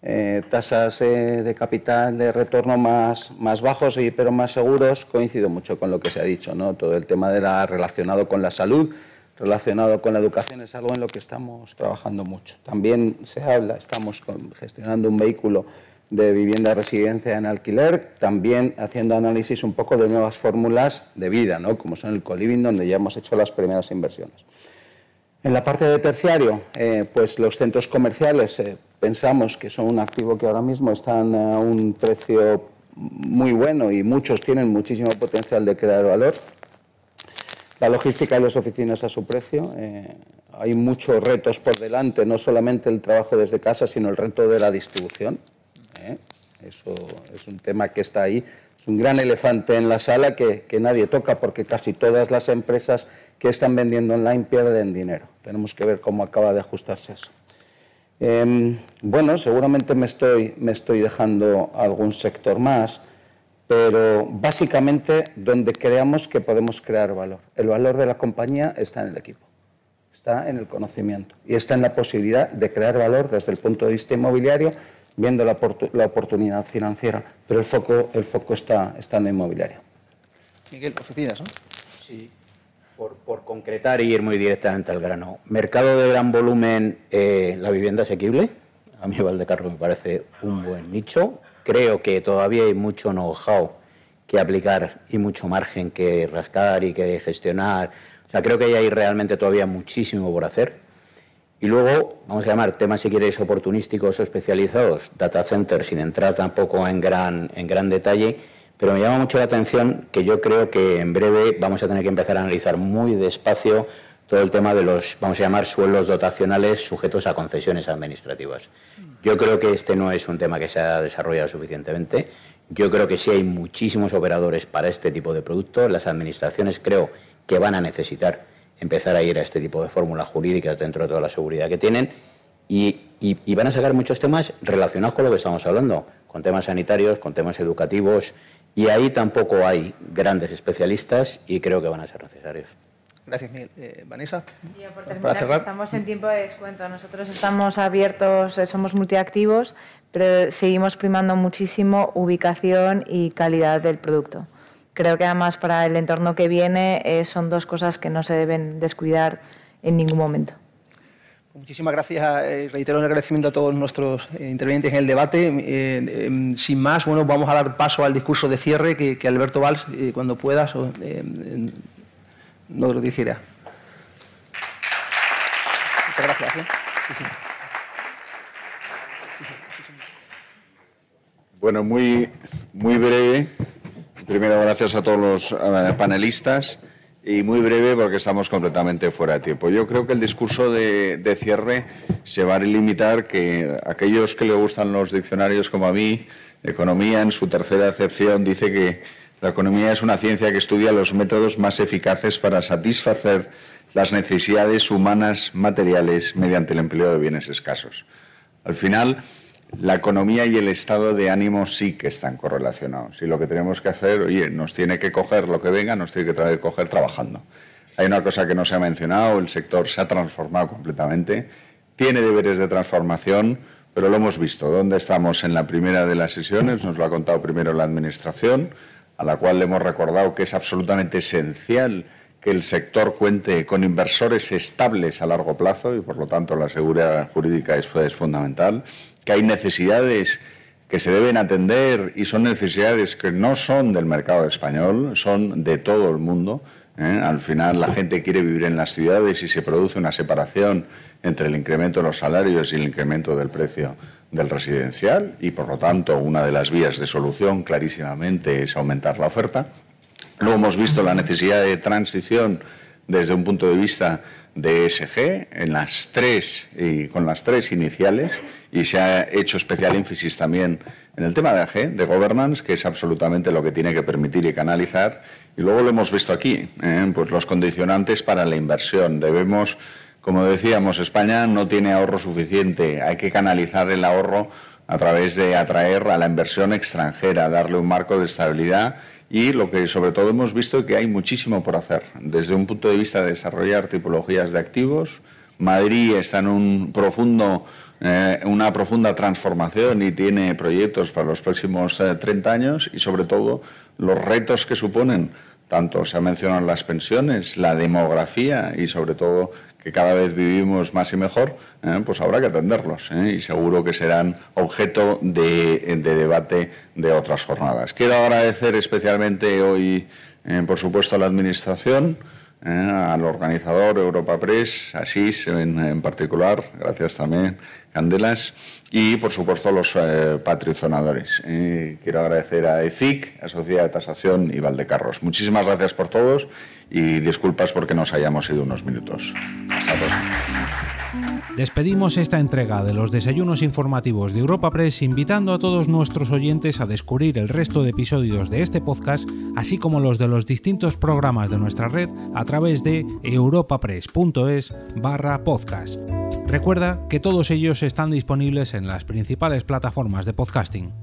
Eh, tasas eh, de capital de retorno más, más bajos y, pero más seguros, coincido mucho con lo que se ha dicho, ¿no? Todo el tema de la, relacionado con la salud, relacionado con la educación, es algo en lo que estamos trabajando mucho. También se habla, estamos con, gestionando un vehículo de vivienda residencia en alquiler, también haciendo análisis un poco de nuevas fórmulas de vida, ¿no? Como son el co-living, donde ya hemos hecho las primeras inversiones. En la parte de terciario, eh, pues los centros comerciales eh, pensamos que son un activo que ahora mismo están a un precio muy bueno y muchos tienen muchísimo potencial de crear valor. La logística de las oficinas a su precio. Eh, hay muchos retos por delante, no solamente el trabajo desde casa, sino el reto de la distribución. Eh, eso es un tema que está ahí. Es un gran elefante en la sala que, que nadie toca porque casi todas las empresas que están vendiendo online pierden dinero. Tenemos que ver cómo acaba de ajustarse eso. Eh, bueno, seguramente me estoy, me estoy dejando algún sector más, pero básicamente donde creamos que podemos crear valor. El valor de la compañía está en el equipo, está en el conocimiento y está en la posibilidad de crear valor desde el punto de vista inmobiliario, viendo la, oportun- la oportunidad financiera, pero el foco, el foco está, está en la inmobiliaria. Miguel, oficinas, ¿no? Sí. Por, por concretar y ir muy directamente al grano, mercado de gran volumen, eh, la vivienda asequible, a mí Valdecarros me parece un buen nicho. Creo que todavía hay mucho know-how que aplicar y mucho margen que rascar y que gestionar. O sea, creo que ahí hay realmente todavía muchísimo por hacer. Y luego, vamos a llamar temas, si queréis, oportunísticos o especializados, data center, sin entrar tampoco en gran, en gran detalle. Pero me llama mucho la atención que yo creo que en breve vamos a tener que empezar a analizar muy despacio todo el tema de los, vamos a llamar, suelos dotacionales sujetos a concesiones administrativas. Yo creo que este no es un tema que se ha desarrollado suficientemente. Yo creo que sí hay muchísimos operadores para este tipo de producto. Las administraciones creo que van a necesitar empezar a ir a este tipo de fórmulas jurídicas dentro de toda la seguridad que tienen y, y, y van a sacar muchos temas relacionados con lo que estamos hablando, con temas sanitarios, con temas educativos. Y ahí tampoco hay grandes especialistas y creo que van a ser necesarios. Gracias, Miguel. Eh, Vanessa. Yo, por terminar, estamos en tiempo de descuento. Nosotros estamos abiertos, somos multiactivos, pero seguimos primando muchísimo ubicación y calidad del producto. Creo que además para el entorno que viene eh, son dos cosas que no se deben descuidar en ningún momento. Muchísimas gracias. Eh, reitero el agradecimiento a todos nuestros eh, intervinientes en el debate. Eh, eh, sin más, bueno, vamos a dar paso al discurso de cierre que, que Alberto Valls, eh, cuando puedas, o, eh, nos lo dirigirá. Muchas gracias. ¿eh? Sí, sí. Bueno, muy, muy breve. Primero, gracias a todos los a panelistas. y muy breve porque estamos completamente fuera de tiempo. Yo creo que el discurso de, de cierre se va a limitar que aquellos que le gustan los diccionarios como a mí, economía en su tercera acepción dice que la economía es una ciencia que estudia los métodos más eficaces para satisfacer las necesidades humanas materiales mediante el empleo de bienes escasos. Al final, la economía y el estado de ánimo sí que están correlacionados. Y lo que tenemos que hacer, oye, nos tiene que coger lo que venga, nos tiene que traer que coger trabajando. Hay una cosa que no se ha mencionado, el sector se ha transformado completamente, tiene deberes de transformación, pero lo hemos visto. ¿Dónde estamos en la primera de las sesiones? Nos lo ha contado primero la Administración, a la cual le hemos recordado que es absolutamente esencial que el sector cuente con inversores estables a largo plazo y, por lo tanto, la seguridad jurídica es, es fundamental, que hay necesidades que se deben atender y son necesidades que no son del mercado español, son de todo el mundo. ¿eh? Al final, la gente quiere vivir en las ciudades y se produce una separación entre el incremento de los salarios y el incremento del precio del residencial y, por lo tanto, una de las vías de solución clarísimamente es aumentar la oferta. Luego hemos visto la necesidad de transición desde un punto de vista de E S G en las tres y con las tres iniciales y se ha hecho especial énfasis también en el tema de A G, de governance, que es absolutamente lo que tiene que permitir y canalizar. Y luego lo hemos visto aquí, eh, pues los condicionantes para la inversión. Debemos, como decíamos, España no tiene ahorro suficiente, hay que canalizar el ahorro a través de atraer a la inversión extranjera, darle un marco de estabilidad. Y lo que sobre todo hemos visto es que hay muchísimo por hacer. Desde un punto de vista de desarrollar tipologías de activos, Madrid está en un profundo, eh, una profunda transformación y tiene proyectos para los próximos eh, treinta años y sobre todo los retos que suponen, tanto se han mencionado las pensiones, la demografía y sobre todo que cada vez vivimos más y mejor, eh, pues habrá que atenderlos eh, y seguro que serán objeto de, de debate de otras jornadas. Quiero agradecer especialmente hoy, eh, por supuesto, a la Administración, eh, al organizador Europa Press, a S I S en, en particular, gracias también, Candelas, y, por supuesto, a los eh, patrocinadores. Eh, quiero agradecer a E F I C, a Sociedad de Tasación y Valdecarros. Muchísimas gracias por todos. Y disculpas porque nos hayamos ido unos minutos. Hasta luego. Despedimos esta entrega de los desayunos informativos de Europa Press invitando a todos nuestros oyentes a descubrir el resto de episodios de este podcast, así como los de los distintos programas de nuestra red a través de europapress punto es barra podcast. Recuerda que todos ellos están disponibles en las principales plataformas de podcasting.